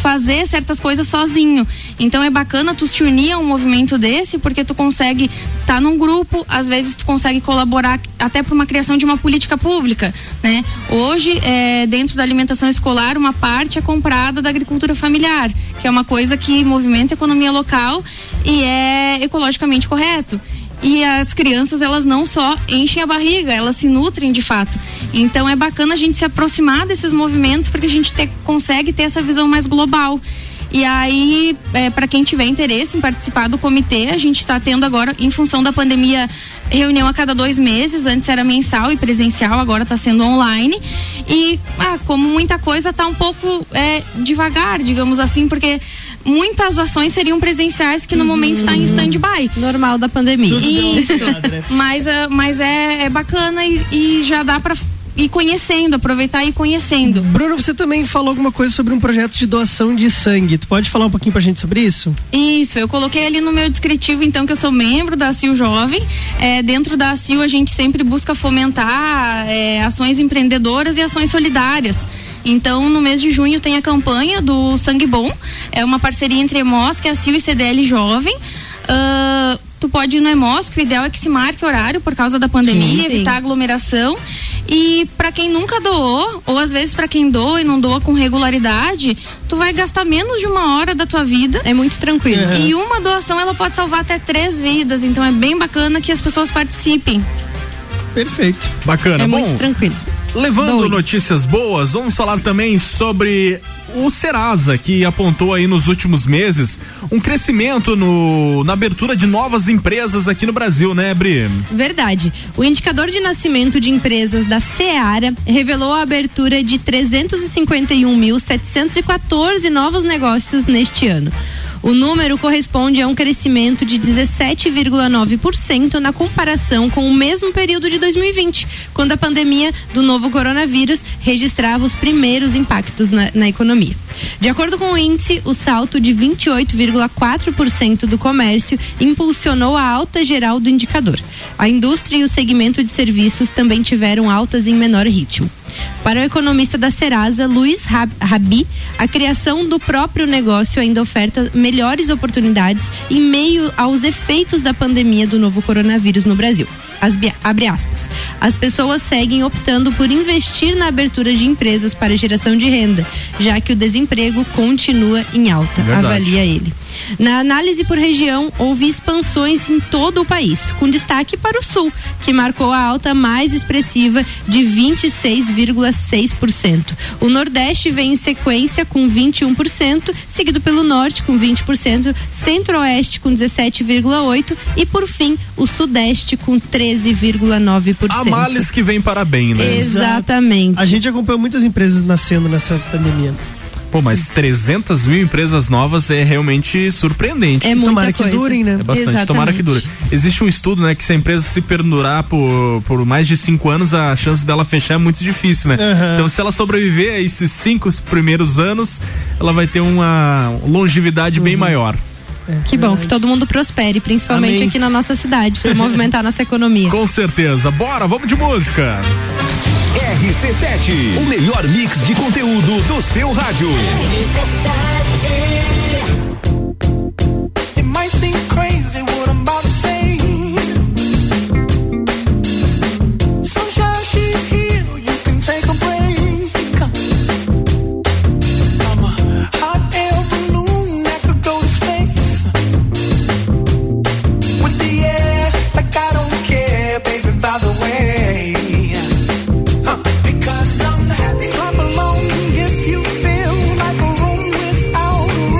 fazer certas coisas sozinho. Então é bacana tu te unir a um movimento desse, porque tu consegue tá num grupo, às vezes tu consegue colaborar até para uma criação de uma política pública, né? Hoje é, dentro da alimentação escolar, uma parte é comprada da agricultura familiar, que é uma coisa que movimenta a economia local e é ecologicamente correto. E as crianças, elas não só enchem a barriga, elas se nutrem de fato. Então é bacana a gente se aproximar desses movimentos, porque a gente ter, consegue ter essa visão mais global. E aí, é, para quem tiver interesse em participar do comitê, a gente está tendo agora, em função da pandemia, reunião a cada dois meses. Antes era mensal e presencial, agora está sendo online. E ah, como muita coisa, está um pouco é, devagar, digamos assim, porque muitas ações seriam presenciais, que no uhum. momento está em stand-by. Normal da pandemia. Tudo isso. mas, mas é, é bacana e, e já dá para e conhecendo, aproveitar e conhecendo. Bruno, você também falou alguma coisa sobre um projeto de doação de sangue. Tu pode falar um pouquinho pra gente sobre isso? Isso, eu coloquei ali no meu descritivo, então, que eu sou membro da C I L Jovem. É, dentro da C I L, a gente sempre busca fomentar é, ações empreendedoras e ações solidárias. Então, no mês de junho tem a campanha do Sangue Bom. É uma parceria entre Emosc, a C I L e C D L Jovem. Uh, tu pode ir no Emosc, o ideal é que se marque horário por causa da pandemia, sim, sim. evitar aglomeração. E para quem nunca doou, ou às vezes para quem doa e não doa com regularidade, tu vai gastar menos de uma hora da tua vida. É muito tranquilo. Uhum. E uma doação, ela pode salvar até três vidas, então é bem bacana que as pessoas participem. Perfeito. Bacana. É bom, muito tranquilo. Levando Doe. notícias boas, vamos falar também sobre o Serasa, que apontou aí nos últimos meses um crescimento no, na abertura de novas empresas aqui no Brasil, né, Bri? Verdade. O indicador de nascimento de empresas da Seara revelou a abertura de trezentos e cinquenta e um mil, setecentos e quatorze novos negócios neste ano. O número corresponde a um crescimento de dezessete vírgula nove por cento na comparação com o mesmo período de dois mil e vinte, quando a pandemia do novo coronavírus registrava os primeiros impactos na, na economia. De acordo com o índice, o salto de vinte e oito vírgula quatro por cento do comércio impulsionou a alta geral do indicador. A indústria e o segmento de serviços também tiveram altas em menor ritmo. Para o economista da Serasa, Luiz Rabi, a criação do próprio negócio ainda oferta melhores oportunidades em meio aos efeitos da pandemia do novo coronavírus no Brasil. As, abre aspas. As pessoas seguem optando por investir na abertura de empresas para geração de renda, já que o desemprego continua em alta, Verdade. avalia ele. Na análise por região, houve expansões em todo o país, com destaque para o Sul, que marcou a alta mais expressiva de vinte e seis vírgula seis por cento. O Nordeste vem em sequência com vinte e um por cento, seguido pelo Norte com vinte por cento, Centro-Oeste com dezessete vírgula oito por cento e, por fim, o Sudeste com treze vírgula nove por cento. Há males que vem para bem, né? Exatamente. A gente acompanhou muitas empresas nascendo nessa pandemia. Pô, mas trezentas mil empresas novas é realmente surpreendente. É muita Tomara coisa. que durem, né? É bastante, Exatamente. tomara que durem. Existe um estudo, né, que se a empresa se perdurar por, por mais de cinco anos, a chance dela fechar é muito difícil, né? Uhum. Então, se ela sobreviver a esses cinco primeiros anos, ela vai ter uma longevidade uhum. bem maior. É, que bom, verdade. que todo mundo prospere, principalmente Amém. aqui na nossa cidade, para movimentar a nossa economia. Com certeza. Bora, vamos de música! R C sete, o melhor mix de conteúdo do seu rádio. It might seem crazy what I'm about to say. Sunshine, she's here, you can take a break. I'm a hot air balloon that could go to space. With the air, like I don't care, baby, by the way. Because I'm happy. Clap along if you feel like a room without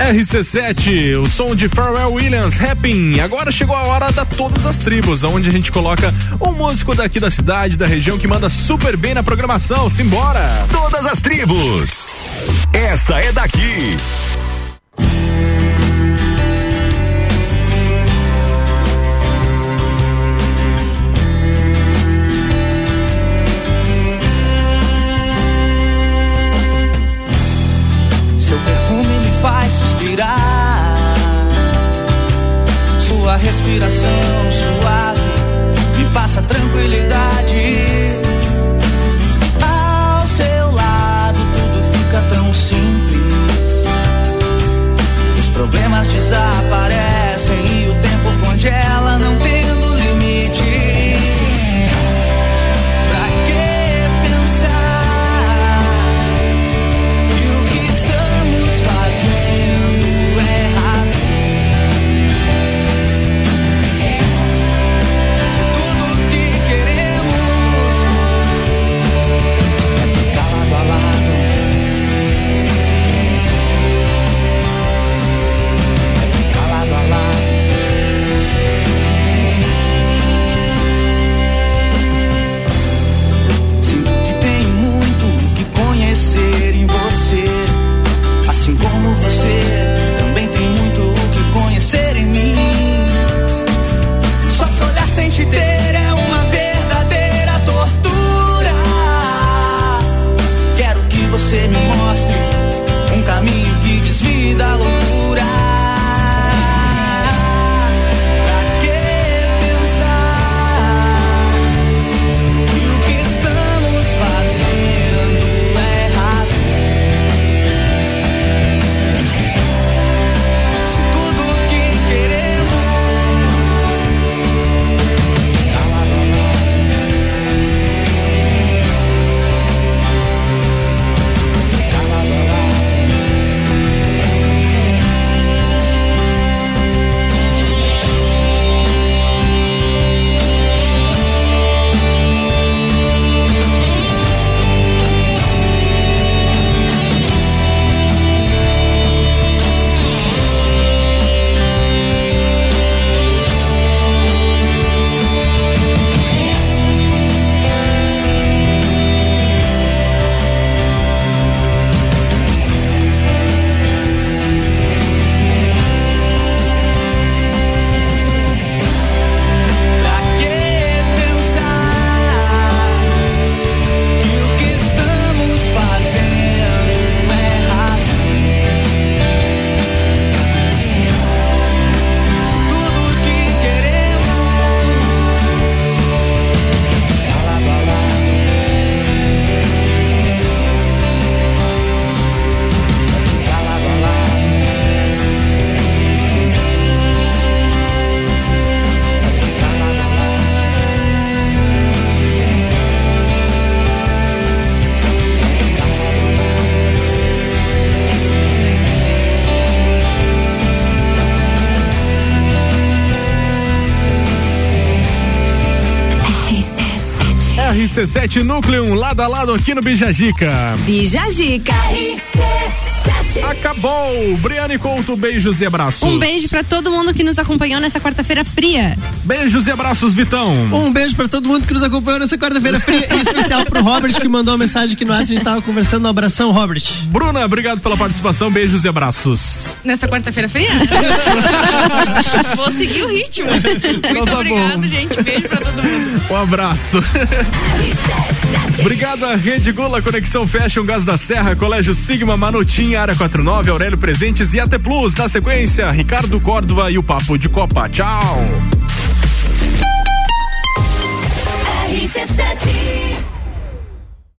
R C sete, o som de Pharrell Williams, Rapping. Agora chegou a hora da Todas as Tribos, onde a gente coloca um músico daqui da cidade, da região, que manda super bem na programação. Simbora! Todas as Tribos, essa é daqui. Sua respiração suave me passa tranquilidade. Ao seu lado tudo fica tão simples. Os problemas desaparecem e o tempo congela, não tendo limites. Pra que pensar que o que estamos fazendo em você, assim como você também tem muito o que conhecer em mim. Só te olhar sem te ter é uma verdadeira tortura. Quero que você me mostre um caminho que desvie da loucura. R C sete Núcleo, lado a lado aqui no Bijagica. Bijagica. Acabou. Briane Couto, beijos e abraços. Um beijo pra todo mundo que nos acompanhou nessa quarta-feira fria. Beijos e abraços, Vitão. Um beijo pra todo mundo que nos acompanhou nessa quarta-feira fria, em especial pro Robert, que mandou uma mensagem que no ar a gente tava conversando. Um abração, Robert. Bruna, obrigado pela participação, beijos e abraços. Nessa quarta-feira fria? Vou seguir o ritmo. Então, muito tá obrigado, bom. Gente, beijo pra todo mundo. Um abraço. Obrigado a Rede Gula, Conexão Fashion, Gás da Serra, Colégio Sigma, Manutinha, Área quarenta e nove, Aurélio Presentes e A T Plus. Na sequência, Ricardo Córdova e o Papo de Copa. Tchau! R C sete